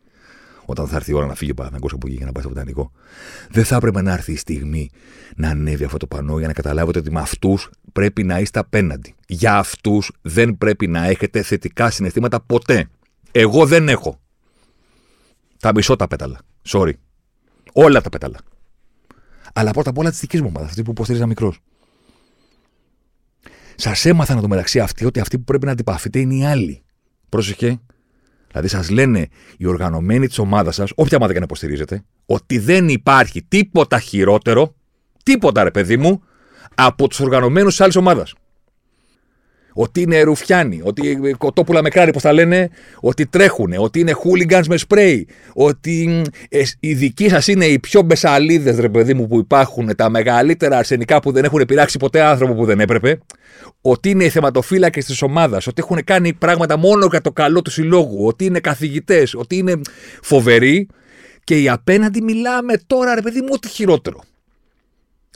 όταν θα έρθει η ώρα να φύγει ο Παναθηναϊκός από εκεί για να πάει στο Βοτανικό. Δεν θα έπρεπε να έρθει η στιγμή να ανέβει αυτό το πανό για να καταλάβετε ότι με αυτούς πρέπει να είστε απέναντι. Για αυτούς δεν πρέπει να έχετε θετικά συναισθήματα ποτέ. Εγώ δεν έχω. Τα μισώ τα πέταλα. Sorry. Όλα τα πέταλα. Αλλά πρώτα απ' όλα τη δική μου ομάδα, αυτή που υποστήριζα μικρός. Σας έμαθαν εδώ μεταξύ αυτοί ότι αυτοί που πρέπει να αντιπαθείτε είναι οι άλλοι. Πρόσεχε. Δηλαδή, σας λένε οι οργανωμένοι της ομάδας σας, όποια ομάδα και να υποστηρίζετε, ότι δεν υπάρχει τίποτα χειρότερο, τίποτα ρε παιδί μου, από τους οργανωμένους της άλλης ομάδας. Ότι είναι ρουφιάνοι, ότι κοτόπουλα με κράρι, πώς τα λένε, ότι τρέχουνε, ότι είναι χούλιγκανς με σπρέι, ότι οι δικοί σας είναι οι πιο μπεσαλίδες, ρε παιδί μου, που υπάρχουν, τα μεγαλύτερα αρσενικά που δεν έχουν πειράξει ποτέ άνθρωπο που δεν έπρεπε, ότι είναι οι θεματοφύλακες της ομάδας, ότι έχουν κάνει πράγματα μόνο για το καλό του συλλόγου, ότι είναι καθηγητές, ότι είναι φοβεροί, και οι απέναντι μιλάμε τώρα, ρε παιδί μου, ό,τι χειρότερο.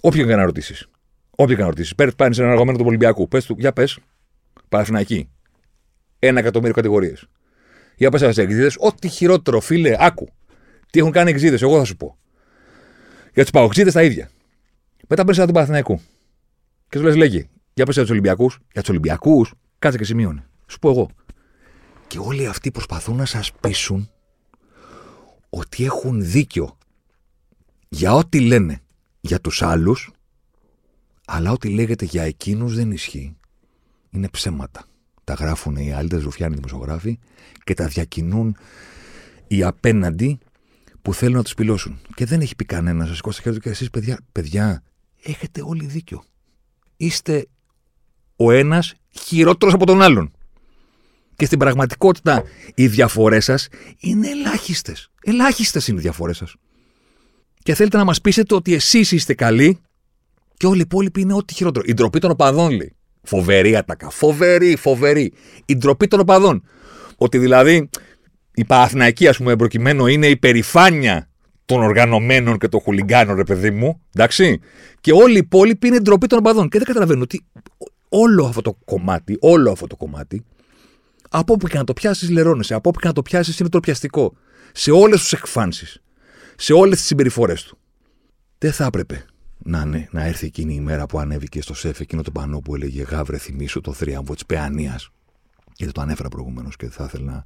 Όποιον και να ρωτήσεις. Όποιον και να ρωτήσεις. Πάνε σε έναν αργωμένο του Ολυμπιακού. Πες του, για πες. Παναθηναϊκή. 1.000.000 κατηγορίες. Για πες σε εκδίδες, ό,τι χειρότερο, φίλε, άκου. Τι έχουν κάνει εκδίδες, εγώ θα σου πω. Για τους παοξίδες τα ίδια. Μετά πες έναν του Παναθηναϊκού. Και σου λες, λέγει, για πες τους Ολυμπιακούς. Για τους Ολυμπιακούς, κάτσε και σημείωνε. Σου πω εγώ. Και όλοι αυτοί προσπαθούν να σας πείσουν ότι έχουν δίκιο για ό,τι λένε για τους άλλους, αλλά ό,τι λέγεται για εκείνους δεν ισχύει. Είναι ψέματα. Τα γράφουν οι άλλοι, τα ζουφιάνοι δημοσιογράφοι, και τα διακινούν οι απέναντι που θέλουν να τους πυλώσουν. Και δεν έχει πει κανένα, σας σηκώστε χέρι και εσείς, παιδιά, έχετε όλοι δίκιο. Είστε ο ένας χειρότερος από τον άλλον. Και στην πραγματικότητα οι διαφορές σας είναι ελάχιστες. Ελάχιστες είναι οι διαφορές σας. Και θέλετε να μας πείσετε ότι εσείς είστε καλοί και όλοι οι υπόλοιποι είναι ό,τι χειρότερο. Η ντροπή των οπαδών, λέει. Φοβερή ατάκα. Φοβερή. Η ντροπή των οπαδών. Ότι δηλαδή η Παναθηναϊκή, ας πούμε, εμπροκειμένο είναι η περηφάνεια των οργανωμένων και των χουλιγκάνων, ρε παιδί μου. Εντάξει. Και όλοι οι υπόλοιποι είναι η ντροπή των οπαδών. Και δεν καταλαβαίνω ότι όλο αυτό το κομμάτι, από όπου και να το πιάσεις, λερώνεσαι. Από όπου και να το πιάσεις, είναι τροπιαστικό. Σε όλες τις εκφάνσεις. Σε όλες τις συμπεριφορές του. Δεν θα έπρεπε να έρθει εκείνη η μέρα που ανέβηκε στο Σέφ εκείνο το πανό που έλεγε «Γαβρέ, θυμήσου το θρίαμβο της Παιανίας». Γιατί το ανέφερα προηγουμένως και θα ήθελα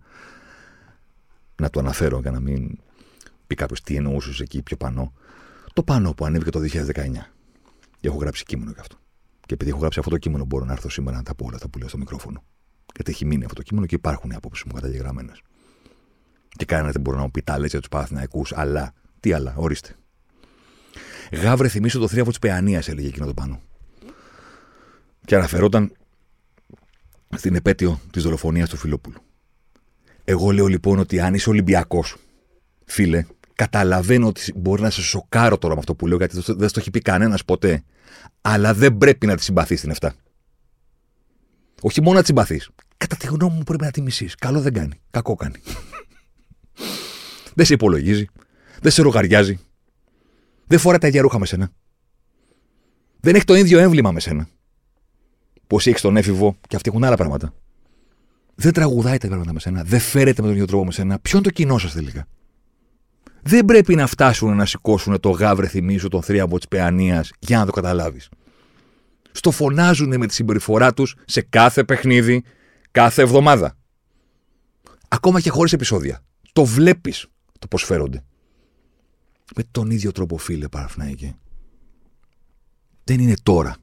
να το αναφέρω για να μην πει κάποιος τι εννοούσες εκεί, ποιο πανό. Το πανό που ανέβηκε το 2019. Και έχω γράψει κείμενο γι' αυτό. Και επειδή έχω γράψει αυτό το κείμενο, μπορώ να έρθω σήμερα να τα πω όλα αυτά που λέω στο μικρόφωνο. Γιατί έχει μείνει αυτό το κείμενο και υπάρχουν οι απόψεις μου καταγεγραμμένες. Και κανένα δεν μπορεί να μου πει τα λες για τους Παναθηναϊκούς, αλλά. Τι αλλά, ορίστε. «Γαβρέ, θυμήσου το θρίαμβο της Παιανίας», έλεγε εκείνο το πάνω. Και αναφερόταν στην επέτειο της δολοφονίας του Φιλόπουλου. Εγώ λέω λοιπόν ότι αν είσαι Ολυμπιακός, φίλε, καταλαβαίνω ότι μπορεί να σε σοκάρω τώρα με αυτό που λέω, γιατί δεν στο έχει πει κανένας ποτέ, αλλά δεν πρέπει να τη συμπαθείς την 7. Όχι μόνο να τη συμπαθείς. Κατά τη γνώμη μου πρέπει να τη μισείς. Καλό δεν κάνει. Κακό κάνει. Δεν σε υπολογίζει. Δεν σε ρογαριάζει. Δεν φοράει τα ίδια ρούχα με σένα. Δεν έχει το ίδιο έμβλημα με σένα. Πως έχει τον έφηβο και αυτοί έχουν άλλα πράγματα. Δεν τραγουδάει τα πράγματα με σένα. Δεν φέρεται με τον ίδιο τρόπο με σένα. Ποιο είναι το κοινό σας τελικά. Δεν πρέπει να φτάσουν να σηκώσουν το «Γαβρε, θυμήσου τον θρίαμβο της Παιανίας» για να το καταλάβεις. Στο φωνάζουν με τη συμπεριφορά τους σε κάθε παιχνίδι, κάθε εβδομάδα. Ακόμα και χωρίς επεισόδια. Το βλέπεις το πώς φέρονται. Με τον ίδιο τρόπο, φίλε Παναθηναϊκέ. Δεν είναι τώρα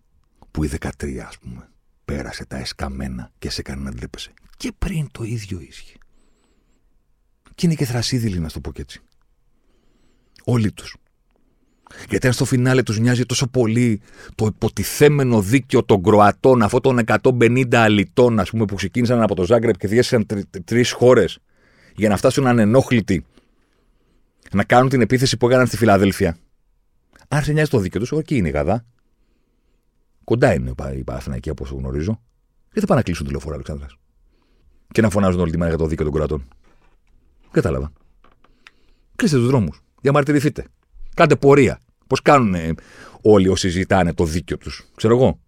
που η 13, ας πούμε, πέρασε τα εσκαμμένα και σε έκανε να ντρέπεσαι. Και πριν το ίδιο ίσχυε. Και είναι και θρασίδηλοι, να το πω και έτσι. Όλοι τους. Γιατί αν στο φινάλε τους νοιάζει τόσο πολύ το υποτιθέμενο δίκαιο των Κροατών, αυτών των 150 αλητών, ας πούμε, που ξεκίνησαν από το Ζάγκρεμπ και διέσχισαν τρεις χώρες για να φτάσουν ανενόχλητοι να κάνουν την επίθεση που έκαναν στη Φιλαδέλφια. Αν σε νοιάζει το δίκαιο τους, εκεί είναι η Γαδά. Κοντά είναι η Παναθηναϊκή, όπως το γνωρίζω. Και θα πάνε να κλείσουν τηλεφόρο Αλεξάνδρας. Και να φωνάζουν όλη τη μέρα για το δίκαιο των Κροατών. Κατάλαβα. Κλείστε τους δρόμους. Διαμαρτυρηθείτε. Κάντε πορεία. Πώς κάνουν όλοι όσοι συζητάνε το δίκιο τους. Ξέρω εγώ.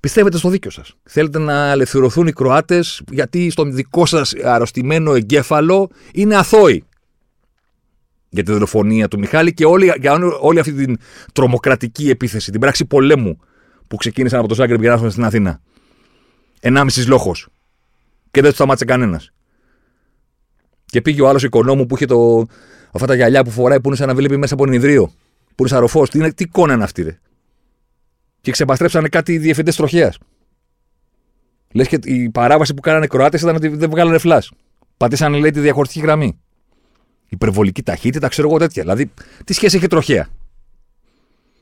Πιστεύετε στο δίκιο σας. Θέλετε να ελευθερωθούν οι Κροάτες γιατί στον δικό σας αρρωστημένο εγκέφαλο είναι αθώοι. Για τη δολοφονία του Μιχάλη και όλη αυτή την τρομοκρατική επίθεση, την πράξη πολέμου που ξεκίνησαν από το Ζάγκρεμπ και γράφουν στην Αθήνα. 1,5 λόγος. Και δεν το σταμάτησε κανένας. Και πήγε ο άλλος οικονόμου που είχε αυτά τα γυαλιά που φοράει που είναι σαν να βλέπει μέσα από ιδρύο. Που είναι σαν ροφός. Τι εικόνα είναι αυτή, ρε. Και ξεπαστρέψανε κάτι οι διευθυντές τροχέας. Λες και η παράβαση που κάνανε οι Κροάτες ήταν ότι δεν βγάλανε φλάς. Πατήσανε, λέει, τη διαχωριστική γραμμή. Υπερβολική ταχύτητα, ξέρω εγώ τέτοια. Δηλαδή, τι σχέση έχει τροχέα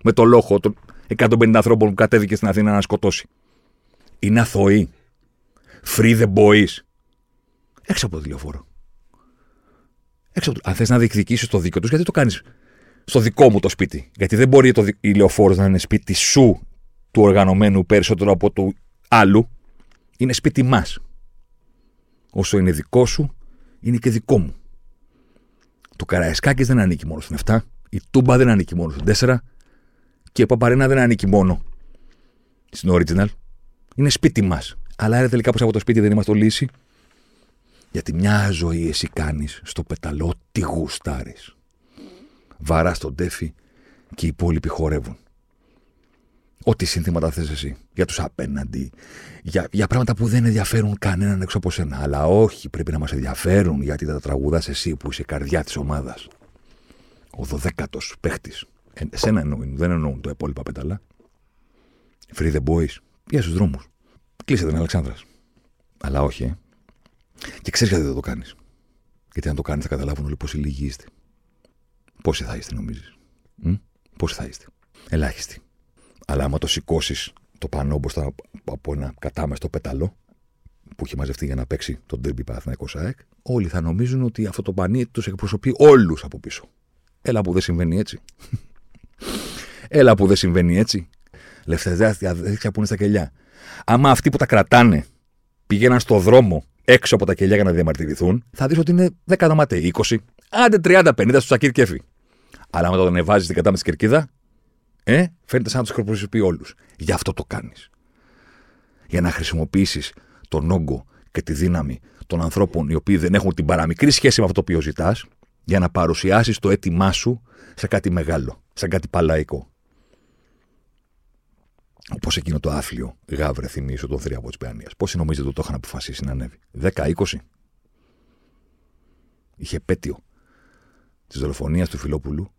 με το λόγο των 150 ανθρώπων που κατέβηκε στην Αθήνα να σκοτώσει. Είναι αθώοι. Free the boys. Έξω από το τηλεοφόρο. Αν θες να διεκδικήσεις το δίκιο τους, γιατί το κάνεις στο δικό μου το σπίτι. Γιατί δεν μπορεί το ηλιοφόρος να είναι σπίτι σου του οργανωμένου περισσότερο από του άλλου. Είναι σπίτι μας. Όσο είναι δικό σου, είναι και δικό μου. Το Καραϊσκάκης δεν ανήκει μόνο στην 7, η Τούμπα δεν ανήκει μόνο στην 4 και η Παπαρίνα δεν ανήκει μόνο στην original. Είναι σπίτι μας. Αλλά ρε, τελικά πως από το σπίτι δεν είμαστε όλοι ίσοι. Γιατί μια ζωή εσύ κάνεις στο πεταλό ό,τι γουστάρεις. Βαράς τον τέφι και οι υπόλοιποι χορεύουν. Ό,τι συνθήματα θες εσύ. Για τους απέναντι. Για πράγματα που δεν ενδιαφέρουν κανέναν έξω από σένα. Αλλά όχι, πρέπει να μας ενδιαφέρουν γιατί τα τραγουδάς εσύ που είσαι η καρδιά της ομάδας. Ο 12ος παίχτης. Εσένα εννοούν, δεν εννοούν το υπόλοιπα πεταλά. Free the boys. Πια στους δρόμους. Κλείσε τον Αλεξάνδρας. Αλλά όχι, Και ξέρεις γιατί δεν το κάνεις. Γιατί αν το κάνεις θα καταλάβουν όλοι πόσοι λίγοι είστε. Πόσοι θα είστε, νομίζεις. Πόσοι θα είστε. Ελάχιστοι. Αλλά άμα το σηκώσει το πανό μπροστά από ένα κατάμεστο πεταλό που έχει μαζευτεί για να παίξει τον Ντέρμπι Παναθηναϊκός ΑΕΚ, όλοι θα νομίζουν ότι αυτό το πανί τους εκπροσωπεί όλους από πίσω. Έλα που δεν συμβαίνει έτσι. Έλα που δεν συμβαίνει έτσι. Λευτεριά δίχτυα που είναι στα κελιά. Άμα αυτοί που τα κρατάνε πηγαίναν στο δρόμο έξω από τα κελιά για να διαμαρτυρηθούν, θα δεις ότι είναι 10 δωματέοι, 20, άντε 30-50 στο σακίρ κέφι. Αλλά άμα το ανεβάζει την κατάμεση κερκίδα, φαίνεται σαν να τους χρησιμοποιεί όλους. Γι' αυτό το κάνεις. Για να χρησιμοποιήσεις τον όγκο και τη δύναμη των ανθρώπων οι οποίοι δεν έχουν την παραμικρή σχέση με αυτό το οποίο ζητάς, για να παρουσιάσεις το αίτημά σου σε κάτι μεγάλο, σε κάτι παλαϊκό. Όπως εκείνο το άθλιο Γαβρέ, θυμίζω τον Θύρα από της Παιανίας. Πόσοι νομίζετε ότι το είχαν αποφασίσει να ανέβει, 10-20. Είχε επέτειο της δολοφονίας του Φιλόπουλου.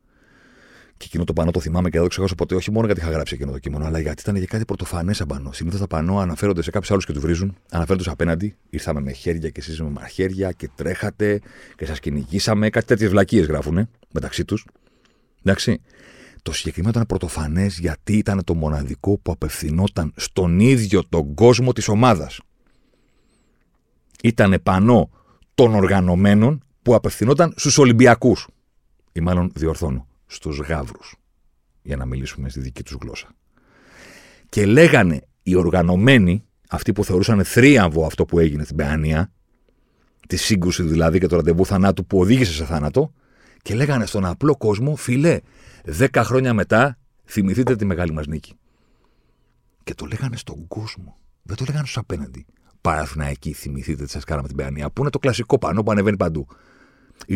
Και εκείνο το πανό το θυμάμαι και δεν το ξεχάσω ποτέ, όχι μόνο γιατί είχα γράψει εκείνο το κείμενο, αλλά γιατί ήταν για κάτι πρωτοφανές σαν πανό. Συνήθως τα πανό αναφέρονται σε κάποιους άλλους και τους βρίζουν, αναφέρονται τους απέναντι. Ήρθαμε με χέρια και εσείς με μαχαίρια και τρέχατε και σας κυνηγήσαμε. Κάτι τέτοιες βλακίες γράφουνε μεταξύ τους. Εντάξει. Το συγκεκριμένο ήταν πρωτοφανές γιατί ήταν το μοναδικό που απευθυνόταν στον ίδιο τον κόσμο της ομάδας. Ήτανε πανό των οργανωμένων που απευθυνόταν στους Ολυμπιακούς. Ή μάλλον διορθώνω, στους Γαύρους. Για να μιλήσουμε στη δική τους γλώσσα. Και λέγανε οι οργανωμένοι, αυτοί που θεωρούσαν θρίαμβο αυτό που έγινε στην Παιανία, τη σύγκρουση δηλαδή και το ραντεβού θανάτου που οδήγησε σε θάνατο, και λέγανε στον απλό κόσμο, φιλέ, 10 χρόνια μετά θυμηθείτε τη μεγάλη μας νίκη. Και το λέγανε στον κόσμο. Δεν το λέγανε στους απέναντι. Παραθυναϊκοί, θυμηθείτε τι σας κάναμε την Παιανία. Που είναι το κλασικό πανό που ανεβαίνει παντού.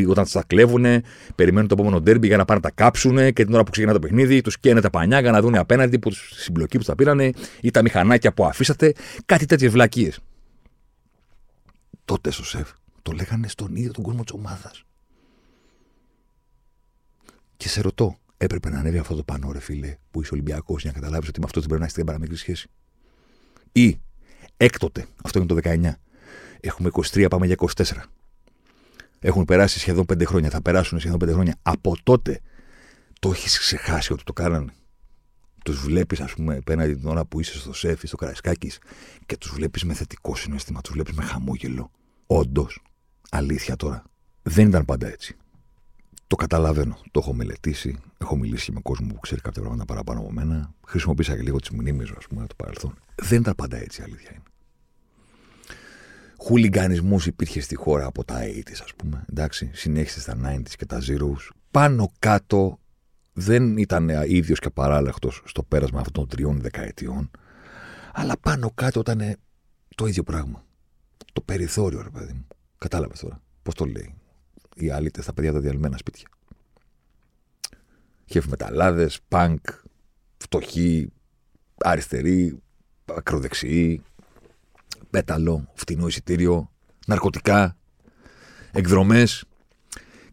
Όταν τους τα κλέβουνε, περιμένουν το επόμενο ντέρμπι για να πάνε να τα κάψουνε και την ώρα που ξεκινάει το παιχνίδι, τους καίνε τα πανιά για να δουν απέναντι που τους συμπλοκή που τα πήρανε ή τα μηχανάκια που αφήσατε. Κάτι τέτοιες βλακίες. Τότε στο Σέφ το λέγανε στον ίδιο τον κόσμο της ομάδας. Και σε ρωτώ, έπρεπε να ανέβει αυτό το πανό, ρε φίλε, που είσαι Ολυμπιακός, για να καταλάβεις ότι με αυτό δεν πρέπει να έχεις την παραμικρή σχέση. Ή έκτοτε, αυτό είναι το 19, έχουμε 23, πάμε για 24. Έχουν περάσει σχεδόν 5 χρόνια, θα περάσουν σχεδόν 5 χρόνια. Από τότε το έχεις ξεχάσει ότι το κάνανε. Τους βλέπεις, ας πούμε, πέναντι την ώρα που είσαι στο Σέφ ή στο Καραϊσκάκης και τους βλέπεις με θετικό συναίσθημα, τους βλέπεις με χαμόγελο. Όντως, αλήθεια τώρα, δεν ήταν πάντα έτσι. Το καταλαβαίνω. Το έχω μελετήσει. Έχω μιλήσει με κόσμο που ξέρει κάποια πράγματα παραπάνω από μένα. Χρησιμοποίησα και λίγο τις μνήμες μου, ας πούμε, του παρελθόν. Δεν ήταν πάντα έτσι, αλήθεια είναι. χουλιγκανισμούς υπήρχε στη χώρα από τα 80's, ας πούμε. Εντάξει, συνέχισε στα 90's και τα Zeros. Πάνω κάτω δεν ήταν ίδιος και παράλλαχτος στο πέρασμα αυτών των τριών δεκαετιών, αλλά πάνω κάτω ήταν το ίδιο πράγμα. Το περιθώριο, ρε παιδί μου. Κατάλαβες τώρα πώς το λέει. Οι αλήτες, τα παιδιά, τα διαλυμένα σπίτια. Και εφημεταλλάδες, πανκ, φτωχοί, αριστεροί, ακροδεξιοί, πέταλο, φτηνό εισιτήριο, ναρκωτικά, εκδρομές.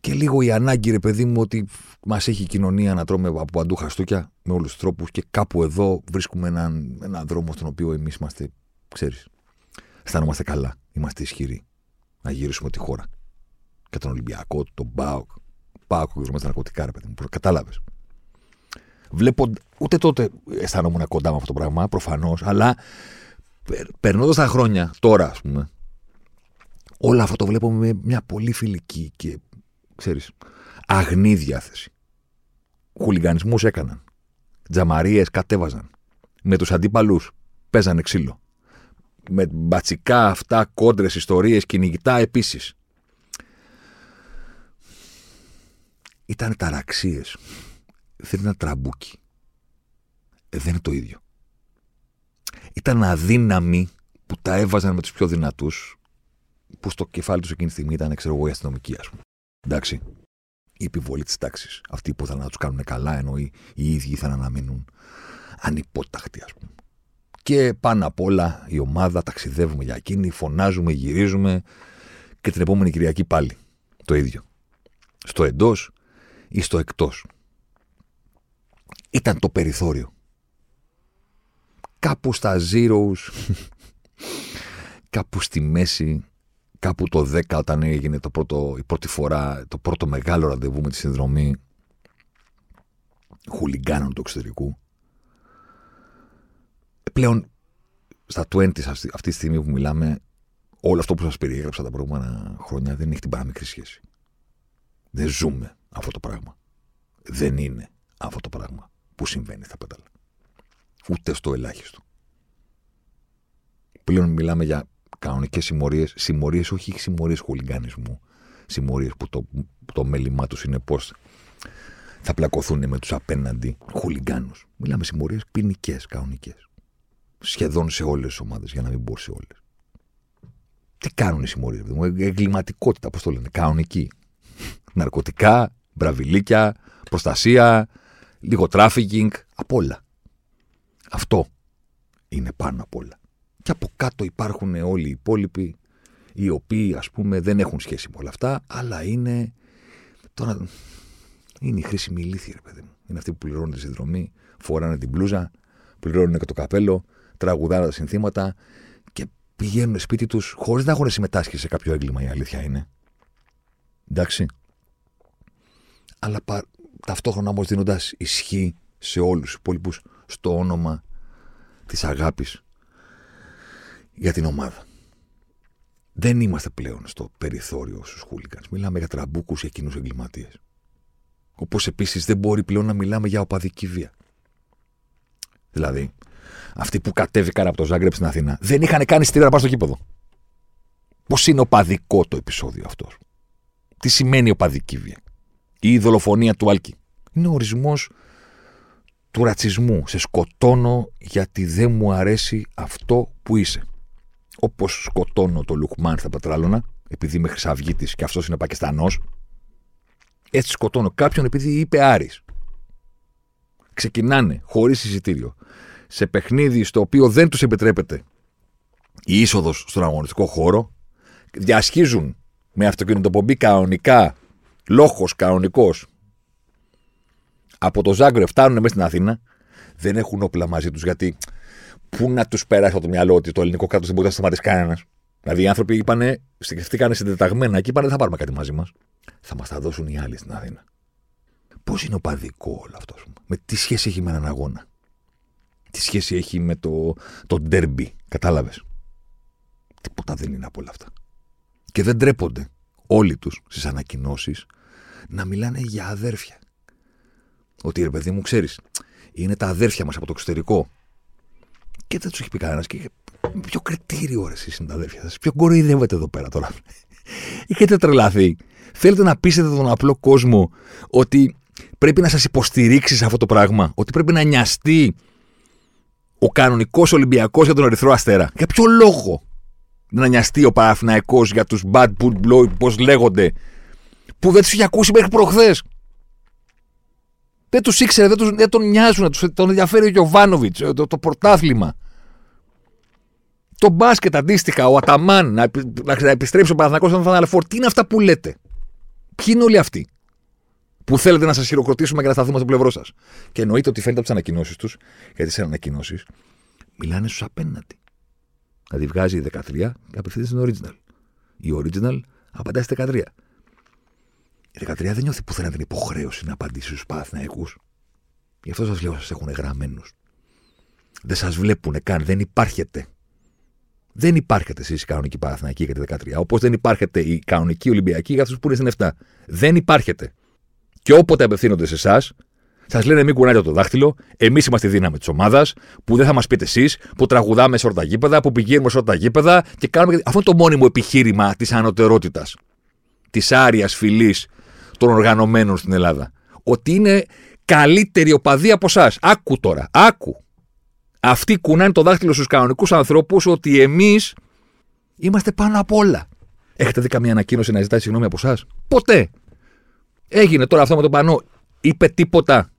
Και λίγο η ανάγκη, ρε παιδί μου, ότι μας έχει η κοινωνία να τρώμε από παντού χαστούκια με όλους τους τρόπους, και κάπου εδώ βρίσκουμε έναν δρόμο στον οποίο εμείς είμαστε, ξέρεις, αισθανόμαστε καλά, είμαστε ισχυροί. Να γυρίσουμε τη χώρα. Και τον Ολυμπιακό, τον ΠΑΟΚ. ΠΑΟΚ, γυρίζουμε στα ναρκωτικά, ρε παιδί μου. Κατάλαβες. Ούτε τότε αισθανόμουν κοντά με αυτό το πράγμα, προφανώς, αλλά περνώντας τα χρόνια, τώρα ας πούμε, όλα αυτό το βλέπω με μια πολύ φιλική και, ξέρεις, αγνή διάθεση. Χουλιγανισμούς έκαναν. Τζαμαρίες κατέβαζαν. Με τους αντίπαλους παίζανε ξύλο. Με μπατσικά αυτά, κόντρες, ιστορίες, κυνηγητά επίσης. Ήταν ταραξίες. Θέλει ένα τραμπούκι. Δεν είναι το ίδιο. Ήταν αδύναμοι που τα έβαζαν με τους πιο δυνατούς, που στο κεφάλι τους εκείνη τη στιγμή ήταν, ξέρω εγώ, η αστυνομική, ας πούμε. Εντάξει. Η επιβολή της τάξης. Αυτοί που ήθελαν να τους κάνουν καλά, ενώ οι ίδιοι ήθελαν να μείνουν ανυπόταχτοι, ας πούμε. Και πάνω απ' όλα η ομάδα, ταξιδεύουμε για εκείνη, φωνάζουμε, γυρίζουμε, και την επόμενη Κυριακή πάλι το ίδιο. Στο εντός ή στο εκτός. Ήταν το περιθώριο. Κάπου στα zeros, κάπου στη μέση, κάπου το 10 όταν έγινε η πρώτη φορά, το πρώτο μεγάλο ραντεβού με τη συνδρομή χουλιγκάνων του εξωτερικού. Πλέον στα 20, αυτή τη στιγμή που μιλάμε, όλο αυτό που σας περιέγραψα τα προηγούμενα χρόνια δεν έχει την παραμικρή σχέση. Δεν ζούμε αυτό το πράγμα. Δεν είναι αυτό το πράγμα που συμβαίνει στα πέταλα. Ούτε στο ελάχιστο. Πλέον μιλάμε για κανονικές συμμορίες. Συμμορίες, όχι συμμορίες χουλιγκανισμού. Συμμορίες που το μέλημά τους είναι πώς θα πλακωθούν με τους απέναντι χουλιγκάνους. Μιλάμε συμμορίες ποινικές, κανονικές. Σχεδόν σε όλες τις ομάδες, για να μην πω σε όλες. Τι κάνουν οι συμμορίες, εγκληματικότητα, πώς το λένε, κανονική. Ναρκωτικά, μπραβιλίκια, προστασία, λίγο τράφικινγκ, απ' όλα. Αυτό είναι πάνω απ' όλα. Και από κάτω υπάρχουν όλοι οι υπόλοιποι, οι οποίοι, ας πούμε, δεν έχουν σχέση με όλα αυτά, αλλά είναι. Τώρα, είναι η χρήσιμη ηλίθιοι, ρε παιδί μου. Είναι αυτοί που πληρώνουν τη συνδρομή, φοράνε την μπλούζα, πληρώνουν και το καπέλο, τραγουδάνε τα συνθήματα και πηγαίνουν σπίτι τους χωρίς να έχουν συμμετάσχει σε κάποιο έγκλημα, η αλήθεια είναι. Εντάξει. Αλλά ταυτόχρονα όμως δίνοντας ισχύ σε όλους τους υπόλοιπους στο όνομα της αγάπης για την ομάδα. Δεν είμαστε πλέον στο περιθώριο στους χούλικανς. Μιλάμε για τραμπούκους και κοινούς εγκληματίες. Όπως επίσης δεν μπορεί πλέον να μιλάμε για οπαδική βία. Δηλαδή, αυτοί που κατέβηκαν από το Ζάγκρεμπ στην Αθήνα δεν είχαν κάνει στήρα να πάνε στο γήπεδο. Πώς είναι οπαδικό το επεισόδιο αυτό? Τι σημαίνει οπαδική βία? Η δολοφονία του Άλκη. Είναι ο ορισμός του ρατσισμού. Σε σκοτώνω γιατί δεν μου αρέσει αυτό που είσαι. Όπως σκοτώνω το Λουκμάν στα Πετράλωνα, επειδή είμαι χρυσαυγίτης και αυτός είναι Πακιστανός, έτσι σκοτώνω κάποιον επειδή είπε Άρης. Ξεκινάνε χωρίς εισιτήριο, σε παιχνίδι στο οποίο δεν τους επιτρέπεται η είσοδος στον αγωνιστικό χώρο, διασχίζουν με αυτοκινητοπομπή κανονικά, λόγος κανονικός, από το Ζάγκρεμπ φτάνουν μέσα στην Αθήνα, δεν έχουν όπλα μαζί τους, γιατί πού να τους περάσει από το μυαλό ότι το ελληνικό κράτος δεν μπορεί να σταματήσει κανένας. Δηλαδή οι άνθρωποι είπανε, σκεφτήκανε συντεταγμένα και είπανε δεν θα πάρουμε κάτι μαζί μας. Θα μας τα δώσουν οι άλλοι στην Αθήνα. Πώς είναι οπαδικό όλο αυτό, με τι σχέση έχει με έναν αγώνα? Τι σχέση έχει με το ντέρμπι, κατάλαβες? Τίποτα δεν είναι από όλα αυτά. Και δεν ντρέπονται όλοι τους στις ανακοινώσεις να μιλάνε για αδέρφια. Ότι ρε παιδί μου, ξέρεις, είναι τα αδέρφια μας από το εξωτερικό. Και δεν τους έχει πει κανένας. Και Με ποιο κριτήριο ρε εσείς συνταδέλφια σας, ποιο κοροϊδεύετε εδώ πέρα τώρα. Είχετε τρελαθεί. Θέλετε να πείσετε τον απλό κόσμο ότι πρέπει να σας υποστηρίξει σε αυτό το πράγμα, ότι πρέπει να νοιαστεί ο κανονικός Ολυμπιακός για τον Ερυθρό Αστέρα. Για ποιο λόγο να νοιαστεί ο Παναθηναϊκός για τους bad boot blow, πώς λέγονται, που δεν τους είχε ακούσει μέχρι προχθές. Δεν τους ήξερε, δεν τον νοιάζουν, τον ενδιαφέρει ο Γιωβάνοβιτς, το πρωτάθλημα. Το μπάσκετ αντίστοιχα, ο Αταμάν, να επιστρέψει ο Παναθηναϊκός στον Φαναλεφόρ. Τι είναι αυτά που λέτε, ποιοι είναι όλοι αυτοί που θέλετε να σας χειροκροτήσουμε και να σταθούμε στο πλευρό σας. Και εννοείται ότι φαίνεται από τις ανακοινώσεις τους, γιατί σε ανακοινώσεις μιλάνε στους απέναντι. Δηλαδή βγάζει η 13 και απευθύνεται στην original. Η original απαντάει στη 13. Η 13 δεν νιώθει πουθενά την υποχρέωση να απαντήσει στους Παναθηναϊκούς. Γι' αυτό σας λέω, σας έχουν γραμμένους. Δεν σας βλέπουν καν, δεν υπάρχετε. Δεν υπάρχετε εσείς οι κανονικοί Παναθηναϊκοί για τη 13. Όπως δεν υπάρχετε οι κανονικοί Ολυμπιακοί για αυτούς που είναι στην 7. Δεν υπάρχετε. Και όποτε απευθύνονται σε εσάς, σας λένε μην κουνάτε το δάχτυλο. Εμείς είμαστε η δύναμη της ομάδας, που δεν θα μας πείτε εσείς, που τραγουδάμε σε ορτά γήπεδα, που πηγαίνουμε σε ορτά γήπεδα και κάνουμε. Αυτό είναι το μόνιμο επιχείρημα της ανωτερότητας, της άρειας φυλής των οργανωμένων στην Ελλάδα. Ότι είναι καλύτεροι οπαδοί από εσάς. Άκου τώρα, άκου. Αυτοί κουνάνε το δάχτυλο στους κανονικούς ανθρώπους ότι εμείς είμαστε πάνω απ' όλα. Έχετε δει καμία ανακοίνωση να ζητάει συγγνώμη από εσάς? Ποτέ. Έγινε τώρα αυτό με τον Πανό. Είπε τίποτα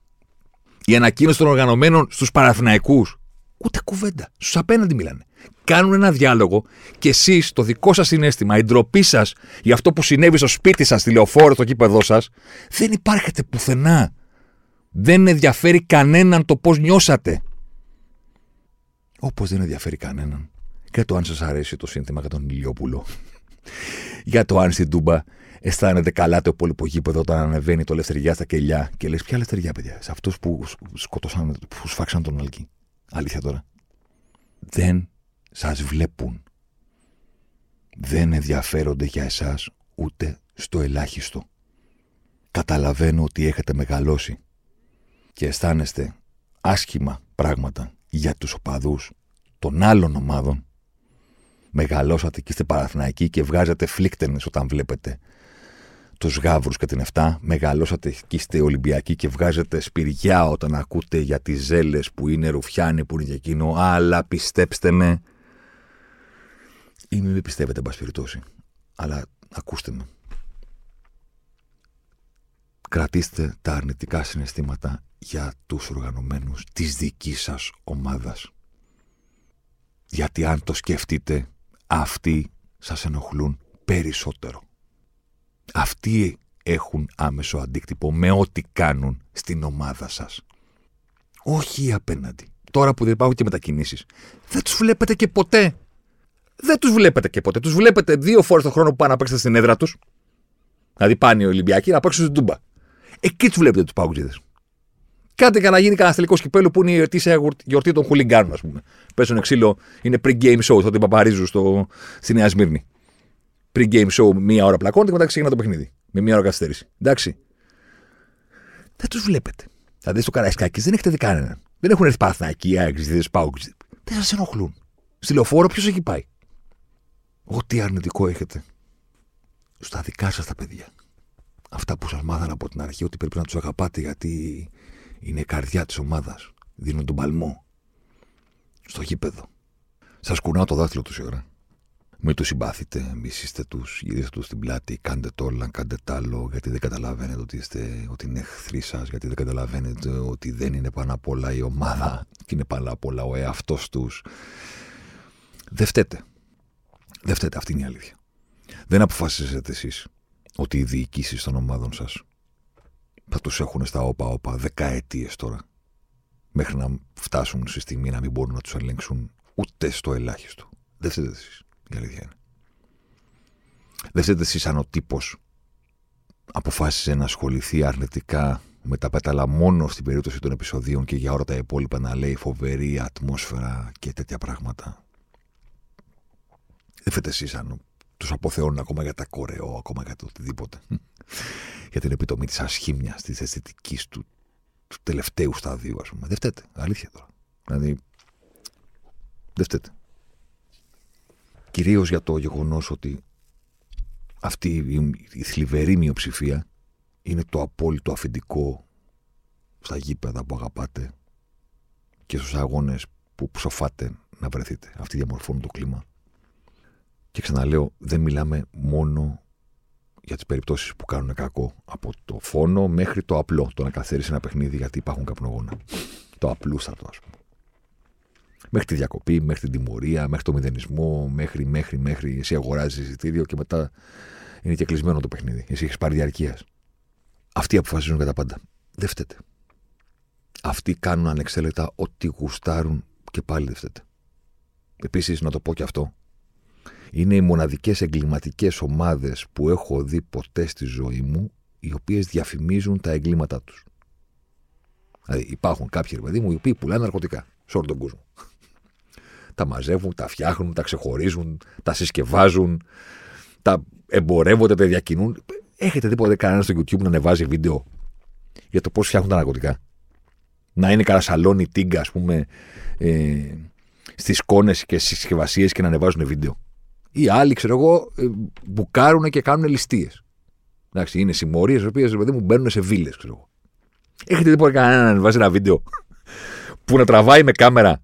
η ανακοίνωση των οργανωμένων στους Παναθηναϊκούς? Ούτε κουβέντα. Στους απέναντι μιλάνε. Κάνουν ένα διάλογο και εσείς το δικό σας συναίσθημα, η ντροπή σας για αυτό που συνέβη στο σπίτι σας, στη λεωφόρο, το κήπεδό σας, δεν υπάρχετε πουθενά. Δεν ενδιαφέρει κανέναν το πώς νιώσατε. Όπως δεν ενδιαφέρει κανέναν για το αν σας αρέσει το σύνθημα για τον Ηλιόπουλο, για το αν στην Τούμπα αισθάνεται καλά το υπόλοιπο γήπεδο όταν ανεβαίνει το Ελευθεριά στα κελιά. Και λες, ποια Ελευθεριά, παιδιά? Σε αυτούς που σκοτώσαν, που σφάξαν τον Άλκη. Αλήθεια τώρα. Δεν σας βλέπουν. Δεν ενδιαφέρονται για εσάς ούτε στο ελάχιστο. Καταλαβαίνω ότι έχετε μεγαλώσει και αισθάνεστε άσχημα πράγματα για τους οπαδούς των άλλων ομάδων. Μεγαλώσατε και είστε Παναθηναϊκοί και βγάζετε φλίκτενες όταν βλέπετε τους Γαβρούς και την 7. Μεγαλώσατε και είστε Ολυμπιακοί και βγάζετε σπυριά όταν ακούτε για τις ζέλες που είναι ρουφιάνοι, που είναι για εκείνο. Αλλά πιστέψτε με, ή μην με πιστεύετε, εν πάση περιπτώσει, αλλά ακούστε με. Κρατήστε τα αρνητικά συναισθήματα για τους οργανωμένους της δικής σας ομάδας. Γιατί αν το σκεφτείτε, αυτοί σας ενοχλούν περισσότερο. Αυτοί έχουν άμεσο αντίκτυπο με ό,τι κάνουν στην ομάδα σας. Όχι απέναντι. Τώρα που δεν υπάρχουν και μετακινήσεις, δεν τους βλέπετε και ποτέ. Δεν τους βλέπετε και ποτέ. Τους βλέπετε 2 φορές το χρόνο που πάνε να παίξετε στην έδρα τους. Δηλαδή πάνε οι Ολυμπιακοί να παίξουν στην Τούμπα. Εκεί τους βλέπετε τους παουτζίδες. Κάντε για να γίνει κανένα τελικό σκυπέλο που είναι η ετήσια γιορτή των χουλιγκάνων, ας πούμε. Παίζουν ξύλο, είναι pre-game show, θα την παπαρίζουν στη Νέα Σμύρνη. Pre-game show, 1 ώρα πλακώνεται και μετά ξεκινάει το παιχνίδι. Με 1 ώρα καθυστέρηση. Εντάξει. Δεν τους βλέπετε. Δηλαδή στο Καραϊσκάκη δεν έχετε δει κανέναν. Δεν έχουν έρθει Παναθηναϊκοί, Άγγλοι, ΠΑΟΚ. Δεν σας ενοχλούν. Στη λεωφόρο ποιος έχει πάει? Ό,τι αρνητικό έχετε στα δικά σας τα παιδιά. Αυτά που σας μάθανε από την αρχή, ότι πρέπει να τους αγαπάτε γιατί είναι η καρδιά της ομάδας. Δίνουν τον παλμό στο γήπεδο. Σας κουνάω το δάχτυλο τους η ώρα. Μην τους συμπάθετε, μισήστε τους, γυρίστε τους στην πλάτη, κάντε το όλα, κάντε τ' άλλο, γιατί δεν καταλαβαίνετε ότι είναι εχθροί σας, γιατί δεν καταλαβαίνετε ότι δεν είναι πάνω απ' όλα η ομάδα και είναι πάνω απ' όλα ο εαυτός τους. Δεν φταίτε. Δεν φταίτε, αυτή είναι η αλήθεια. Δεν αποφασίζετε εσείς ότι οι διοικήσεις των ομάδων σας θα τους έχουν στα όπα-όπα δεκαετίες τώρα, μέχρι να φτάσουν στη στιγμή να μην μπορούν να τους ελέγξουν ούτε στο ελάχιστο. Δεν φταίτε εσείς, η αλήθεια είναι. Δεν φταίτε εσείς αν ο τύπος αποφάσισε να ασχοληθεί αρνητικά με τα πέταλα μόνο στην περίπτωση των επεισοδίων και για όλα τα υπόλοιπα να λέει φοβερή ατμόσφαιρα και τέτοια πράγματα. Δεν φταίτε εσείς αν τους αποθεώνουν ακόμα για τα κορεό, ακόμα για το οτιδήποτε. Για την επιτομή της ασχήμιας, της αισθητικής του τελευταίου σταδίου, ας πούμε. Δεν φταίτε. Αλήθεια τώρα. Δηλαδή, δεν φταίτε. κυρίως για το γεγονός ότι αυτή η θλιβερή μειοψηφία είναι το απόλυτο αφεντικό στα γήπεδα που αγαπάτε και στους αγώνες που ψοφάτε να βρεθείτε. Αυτοί διαμορφώνουν το κλίμα. Και ξαναλέω, δεν μιλάμε μόνο για τις περιπτώσεις που κάνουν κακό. Από το φόνο μέχρι το απλό. Το να καθαίρεις ένα παιχνίδι γιατί υπάρχουν καπνογόνα. Το απλούστατο, ας πούμε. Μέχρι τη διακοπή, μέχρι την τιμωρία, μέχρι το μηδενισμό, μέχρι. Εσύ αγοράζεις εισιτήριο και μετά είναι και κλεισμένο το παιχνίδι. Εσύ έχεις πάρει διαρκείας. Αυτοί αποφασίζουν για τα πάντα. Δεν φταίτε. Αυτοί κάνουν ανεξέλεκτα ό,τι γουστάρουν και πάλι δεν φταίτε. Επίσης, να το πω και αυτό. Είναι οι μοναδικές εγκληματικές ομάδες που έχω δει ποτέ στη ζωή μου, οι οποίες διαφημίζουν τα εγκλήματά τους. Δηλαδή, υπάρχουν κάποιοι, παιδί μου, οι οποίοι πουλάνε ναρκωτικά σε όλο τον κόσμο. Τα μαζεύουν, τα φτιάχνουν, τα ξεχωρίζουν, τα συσκευάζουν, τα εμπορεύονται, τα διακινούν. Έχετε δει ποτέ κανένα στο YouTube να ανεβάζει βίντεο για το πώς φτιάχνουν τα ναρκωτικά? Να είναι κανένα σαλόνι τίγκα, ας πούμε, στις σκόνες και στις συσκευασίες και να ανεβάζουν βίντεο. Ή άλλοι, ξέρω εγώ, μπουκάρουν και κάνουν ληστείες. Εντάξει, είναι συμμορίες οι οποίες, παιδί μου, μπαίνουν σε βίλες, ξέρω εγώ. Έχετε δει ποτέ κανένα να ανεβάζει ένα βίντεο που να τραβάει με κάμερα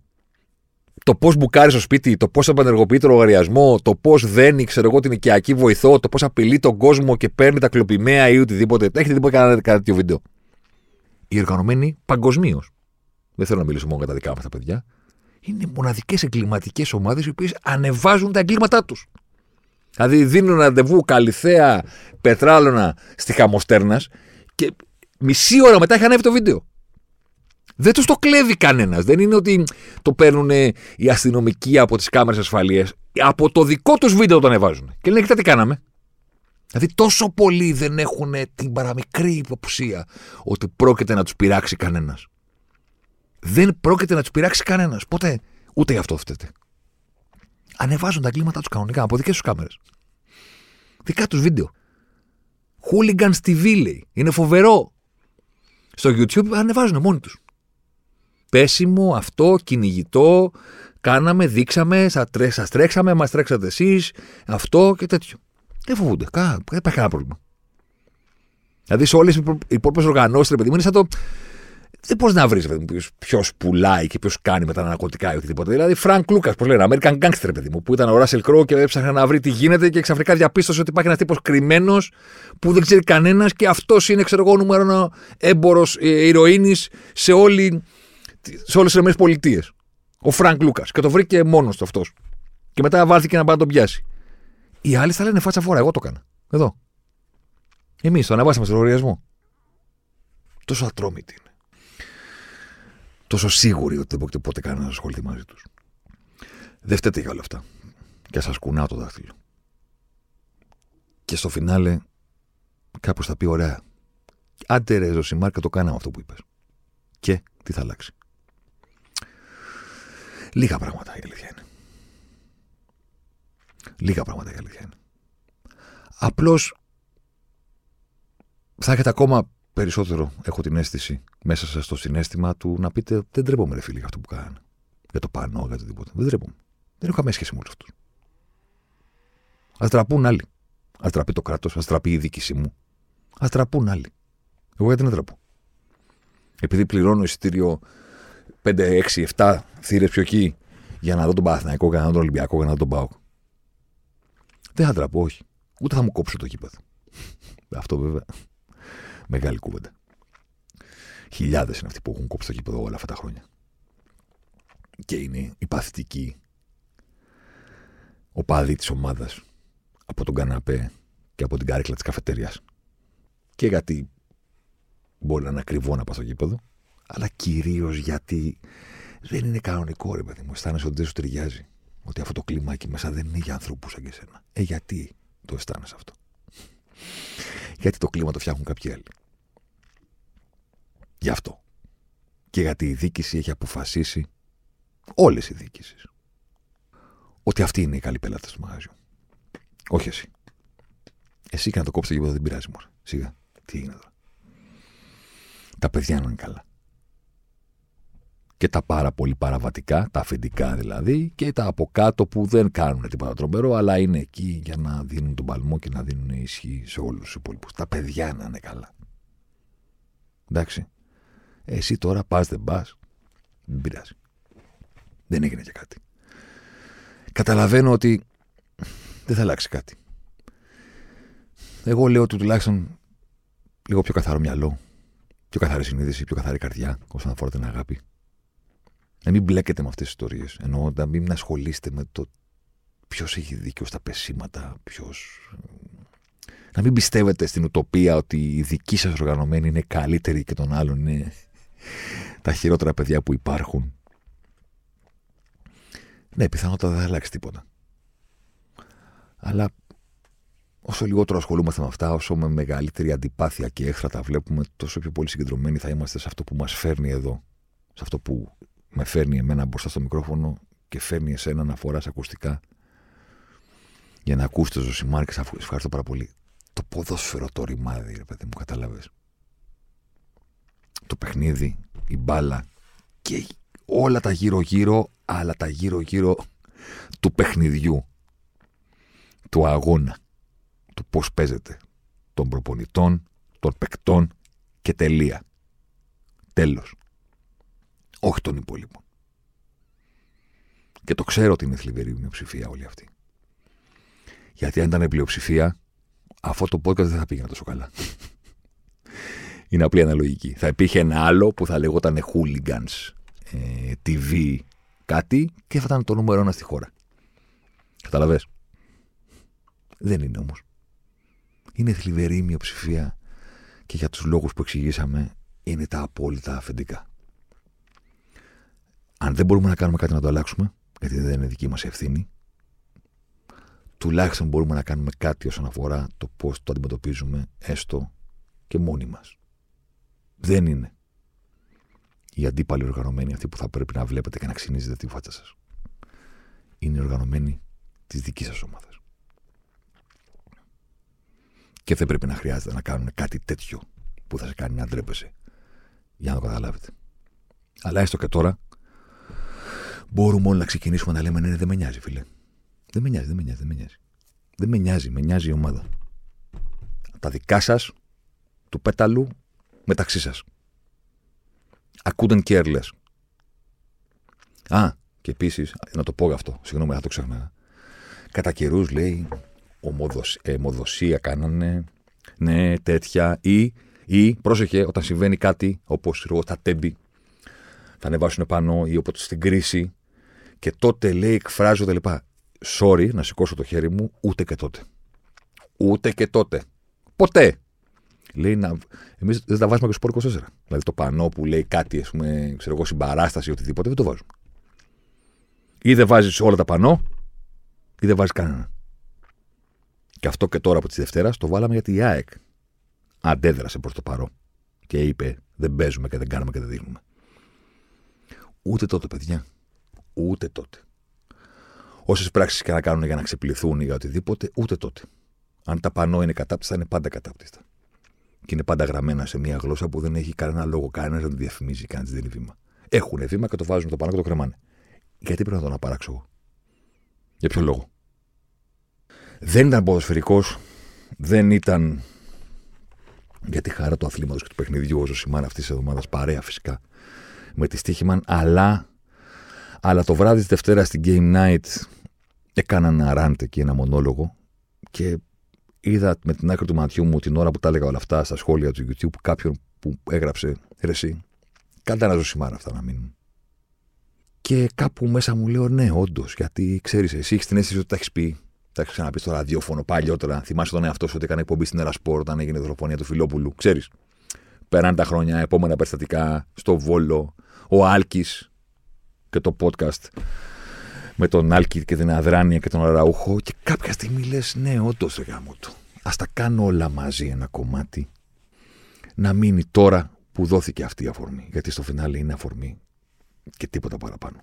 το πώς μπουκάρει στο σπίτι, το πώς απενεργοποιεί το λογαριασμό, το πώς δένει, ξέρω εγώ, την οικιακή βοηθό, το πώς απειλεί τον κόσμο και παίρνει τα κλοπημαία ή οτιδήποτε. Έχετε δει ποτέ κανένα τέτοιο βίντεο? Οι εργαζομένοι παγκοσμίως, δεν θέλω να μιλήσω μόνο για τα δικά μας τα παιδιά, είναι μοναδικές εγκληματικές ομάδες οι οποίες ανεβάζουν τα εγκλήματά τους. Δηλαδή δίνουν ραντεβού Καλυθέα, Πετράλωνα στη Χαμοστέρνας και μισή ώρα μετά έχει ανέβει το βίντεο. Δεν τους το κλέβει κανένας. Δεν είναι ότι το παίρνουν οι αστυνομικοί από τις κάμερες ασφαλείας. Από το δικό τους βίντεο το ανεβάζουν. Και λένε, κοίτα τι κάναμε. Δηλαδή τόσο πολλοί δεν έχουν την παραμικρή υποψία ότι πρόκειται να τους πειράξει κανένας. Δεν πρόκειται να τους πειράξει κανένας. Ποτέ ούτε γι' αυτό φταίτε. Ανεβάζουν τα εγκλήματά τους κανονικά από δικές τους κάμερες. Δικά τους βίντεο. Χούλιγκαν στη Βίλη. Είναι φοβερό. Στο YouTube ανεβάζουν μόνοι τους. Πέσιμο, αυτό, κυνηγητό. Κάναμε, δείξαμε, σας τρέξαμε, μας τρέξατε εσείς. Αυτό και τέτοιο. Δεν φοβούνται. Δεν υπάρχει κανένα πρόβλημα. Δηλαδή σε όλες οι υπόλοιπες οργανώσεις, παιδί μου, είναι σαν το. Δεν μπορεί να βρει, παιδί μου, ποιο πουλάει και ποιο κάνει με τα ναρκωτικά ή οτιδήποτε. Δηλαδή, Φρανκ Λούκα, πώς λένε, American Gangster, παιδί μου, που ήταν ο Ράσελ Κρόου και έψαχνε να βρει τι γίνεται και ξαφνικά διαπίστωσε ότι υπάρχει ένας τύπος κρυμμένος που δεν ξέρει κανένας και αυτός είναι, ξέρω εγώ, νούμερο ένα έμπορος ηρωίνης σε όλες τις ΗΠΑ. Ο Φρανκ Λούκα. Και το βρήκε μόνος του αυτός. Και μετά βάλθηκε να πάει να τον πιάσει. Οι άλλοι θα λένε φάτσα φορά, εγώ το έκανα. Εδώ. Εμείς το αναβάσαμε στον λογαριασμό. Τόσο ατρόμητη είναι. Τόσο σίγουροι ότι δεν πρόκειται ποτέ κανένα να ασχοληθεί μαζί τους. Δεν φταίτε για όλα αυτά. Και σας κουνάω το δάχτυλο. Και στο φινάλε κάποιος θα πει: ωραία. Άντε ρε Ζοσιμάρ, το κάναμε αυτό που είπες. Και τι θα αλλάξει? Λίγα πράγματα η αλήθεια είναι. Λίγα πράγματα η αλήθεια είναι. Απλώς θα έχετε ακόμα περισσότερο, έχω την αίσθηση, μέσα σας στο συναίσθημα του να πείτε: δεν ντρέπομαι, ρε φίλοι, για αυτό που κάνανε. Για το πανό, για οτιδήποτε. Δεν ντρέπομαι. Δεν έχω καμία σχέση με όλους αυτούς. Ας ντραπούν άλλοι. Ας ντραπεί το κράτος, ας ντραπεί η διοίκησή μου. Ας ντραπούν άλλοι. Εγώ γιατί να ντραπώ? Επειδή πληρώνω εισιτήριο 5, 6, 7 θύρες πιο εκεί για να δω τον Παναθηναϊκό, για να δω τον Ολυμπιακό, για να δω τον ΠΑΟΚ. Δεν θα ντραπώ, όχι. Ούτε θα μου κόψω το γήπεδο. Αυτό βέβαια. Μεγάλη κούβεντα. Χιλιάδες είναι αυτοί που έχουν κόψει το γήπεδο όλα αυτά τα χρόνια. Και είναι οι παθητικοί οπαδοί της ομάδας από τον καναπέ και από την καρέκλα της καφετέριας. Και γιατί μπορεί να είναι ακριβό να πας στο γήπεδο, αλλά κυρίως γιατί δεν είναι κανονικό, ρε παιδί μου. Αισθάνεσαι ότι δεν σου ταιριάζει. Ότι αυτό το κλίμα εκεί μέσα δεν είναι για ανθρώπους σαν και εσένα. Γιατί το αισθάνεσαι αυτό? Γιατί το κλίμα το φτιάχνουν κάποιοι άλλοι. Γι' αυτό. Και γιατί η διοίκηση έχει αποφασίσει, όλες οι διοίκησεις, ότι αυτοί είναι οι καλοί πελάτες του μαγαζιού. Όχι εσύ. Εσύ και να το κόψεις το γήπεδο δεν πειράζει μόνο. Σιγά. Τι έγινε τώρα? Τα παιδιά να είναι καλά. και τα πάρα πολύ παραβατικά, τα αφεντικά δηλαδή, και τα από κάτω που δεν κάνουν τίποτα τρομερό, αλλά είναι εκεί για να δίνουν τον παλμό και να δίνουν ισχύ σε όλους τους υπόλοιπους. Τα παιδιά να είναι καλά. Εντάξει. Εσύ τώρα πας, δεν πας. Δεν πειράζει. Δεν έγινε και κάτι. Καταλαβαίνω ότι δεν θα αλλάξει κάτι. Εγώ λέω ότι τουλάχιστον λίγο πιο καθαρό μυαλό, πιο καθαρή συνείδηση, πιο καθαρή καρδιά όσον αφορά την αγάπη. Να μην μπλέκετε με αυτές τις ιστορίες. Εννοώ να μην ασχολείστε με το ποιος έχει δίκιο στα πεσήματα, ποιος. Να μην πιστεύετε στην ουτοπία ότι η δική σας οργανωμένη είναι καλύτερη και των άλλων είναι τα χειρότερα παιδιά που υπάρχουν. Ναι, πιθανότατα δεν θα αλλάξει τίποτα. Αλλά όσο λιγότερο ασχολούμαστε με αυτά, όσο με μεγαλύτερη αντιπάθεια και έχθρα τα βλέπουμε, τόσο πιο πολύ συγκεντρωμένοι θα είμαστε σε αυτό που μας φέρνει εδώ. Σε αυτό που με φέρνει εμένα μπροστά στο μικρόφωνο και φέρνει εσένα να φοράς ακουστικά για να ακούσεις το Ζοσιμάρ. Και σε ευχαριστώ πάρα πολύ. Το ποδόσφαιρο, το ρημάδι, ρε παιδί μου, κατάλαβες. Το παιχνίδι, η μπάλα και όλα τα γύρω-γύρω, αλλά τα γύρω-γύρω του παιχνιδιού, του αγώνα, του πώς παίζεται, των προπονητών, των παικτών και τελεία. Τέλος. Όχι των υπόλοιπων. Και το ξέρω ότι είναι θλιβερή μειοψηφία όλη αυτή. Γιατί αν ήταν πλειοψηφία, αυτό το podcast δεν θα πήγαινε τόσο καλά. Είναι απλή αναλογική. Θα υπήρχε ένα άλλο που θα λεγόταν Hooligans TV κάτι και θα ήταν το νούμερο 1 στη χώρα. Καταλαβες. Δεν είναι όμως. Είναι θλιβερή μειοψηφία και για τους λόγους που εξηγήσαμε είναι τα απόλυτα αφεντικά. Αν δεν μπορούμε να κάνουμε κάτι να το αλλάξουμε, γιατί δεν είναι δική μας ευθύνη, τουλάχιστον μπορούμε να κάνουμε κάτι όσον αφορά το πώς το αντιμετωπίζουμε, έστω και μόνοι μας. Δεν είναι οι αντίπαλοι οργανωμένοι αυτοί που θα πρέπει να βλέπετε και να ξυνίζετε τη φάτσα σας. Είναι οι οργανωμένοι της δικής σας ομάδας. Και δεν πρέπει να χρειάζεται να κάνουν κάτι τέτοιο που θα σε κάνει να ντρέπεσαι, για να το καταλάβετε. Αλλά έστω και τώρα, μπορούμε όλοι να ξεκινήσουμε να λέμε ναι, δεν με νοιάζει, φίλε. Δεν με νοιάζει. Δεν με νοιάζει, με νοιάζει η ομάδα. Τα δικά σας, του πέταλου, μεταξύ σας. I couldn't care less. Α, και επίσης, να το πω αυτό, συγγνώμη, θα το ξεχνάω. Κατά καιρούς, λέει, αιμοδοσία κάνανε, ναι, τέτοια, ή, πρόσεχε, όταν συμβαίνει κάτι, όπως τα τέμπη, θα ανεβάσουν πάνω ή όποτε στην κρίση, και τότε λέει εκφράζονται λοιπά. Sorry, να σηκώσω το χέρι μου, ούτε και τότε. Ποτέ. Λέει να. Εμείς δεν τα βάζουμε και στο Sport 24. Δηλαδή το πανό που λέει κάτι, ας πούμε, ξέρω εγώ, συμπαράσταση ή οτιδήποτε, δεν το βάζουμε. Ή δεν βάζεις όλα τα πανό, ή δεν βάζεις κανένα. Και αυτό και τώρα από τη Δευτέρα το βάλαμε γιατί η ΑΕΚ αντέδρασε προς το παρό και είπε: δεν παίζουμε και δεν κάνουμε και δεν δείχνουμε. Ούτε τότε, παιδιά. Ούτε τότε. Όσες πράξεις και να κάνουν για να ξεπληθούν ή για οτιδήποτε, ούτε τότε. Αν τα πανώ είναι κατάπτυστα, είναι πάντα κατάπτυστα. Και είναι πάντα γραμμένα σε μια γλώσσα που δεν έχει κανένα λόγο, κανένα δεν τη διαφημίζει, κανένα δεν δίνει βήμα. Έχουν βήμα και το βάζουν το πανό και το κρεμάνε. Γιατί πρέπει να τον απαράξω εγώ? Για ποιο λόγο? Δεν ήταν ποδοσφαιρικός, δεν ήταν για τη χαρά του αθλήματος και του παιχνιδιού ο Ζοσιμάρ αυτής της εβδομάδας, παρέα φυσικά με τη Στίχημαν, αλλά το βράδυ της Δευτέρας στην Game Night έκανα ένα ράντε και ένα μονόλογο και είδα με την άκρη του ματιού μου την ώρα που τα έλεγα όλα αυτά στα σχόλια του YouTube κάποιον που έγραψε «Ρε εσύ, κάντε ένα Ζοσιμάρ αυτά να μείνουν». Και κάπου μέσα μου λέω ναι, όντως, γιατί ξέρεις, εσύ έχεις την αίσθηση ότι τα έχεις πει, τα έχεις ξαναπεί στο ραδιόφωνο παλιότερα. Θυμάσαι τον εαυτό σου ότι έκανε εκπομπή στην Ερασπόρ όταν έγινε η δολοφονία του Φιλόπουλου. Ξέρεις, περνάνε τα χρόνια, επόμενα περιστατικά στο Βόλο, ο Άλκης και το podcast με τον Άλκη και την Αδράνεια και τον Αραούχο. Και κάποια στιγμή λες, ναι, όντως, ρε γάμο του. Ας τα κάνω όλα μαζί ένα κομμάτι. Να μείνει τώρα που δόθηκε αυτή η αφορμή. Γιατί στο φινάλι είναι αφορμή και τίποτα παραπάνω.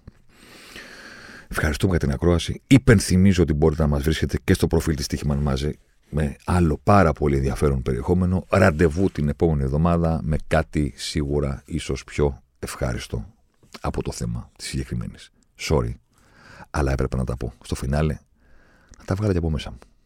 Ευχαριστούμε για την ακρόαση. Υπενθυμίζω ότι μπορείτε να μας βρίσκετε και στο προφίλ της Στίχημαν μαζί με άλλο πάρα πολύ ενδιαφέρον περιεχόμενο. Ραντεβού την επόμενη εβδομάδα με κάτι σίγουρα ίσως πιο ευχάριστο από το θέμα της συγκεκριμένης. Sorry, αλλά έπρεπε να τα πω. Στο φινάλε, να τα βγάλετε από μέσα μου.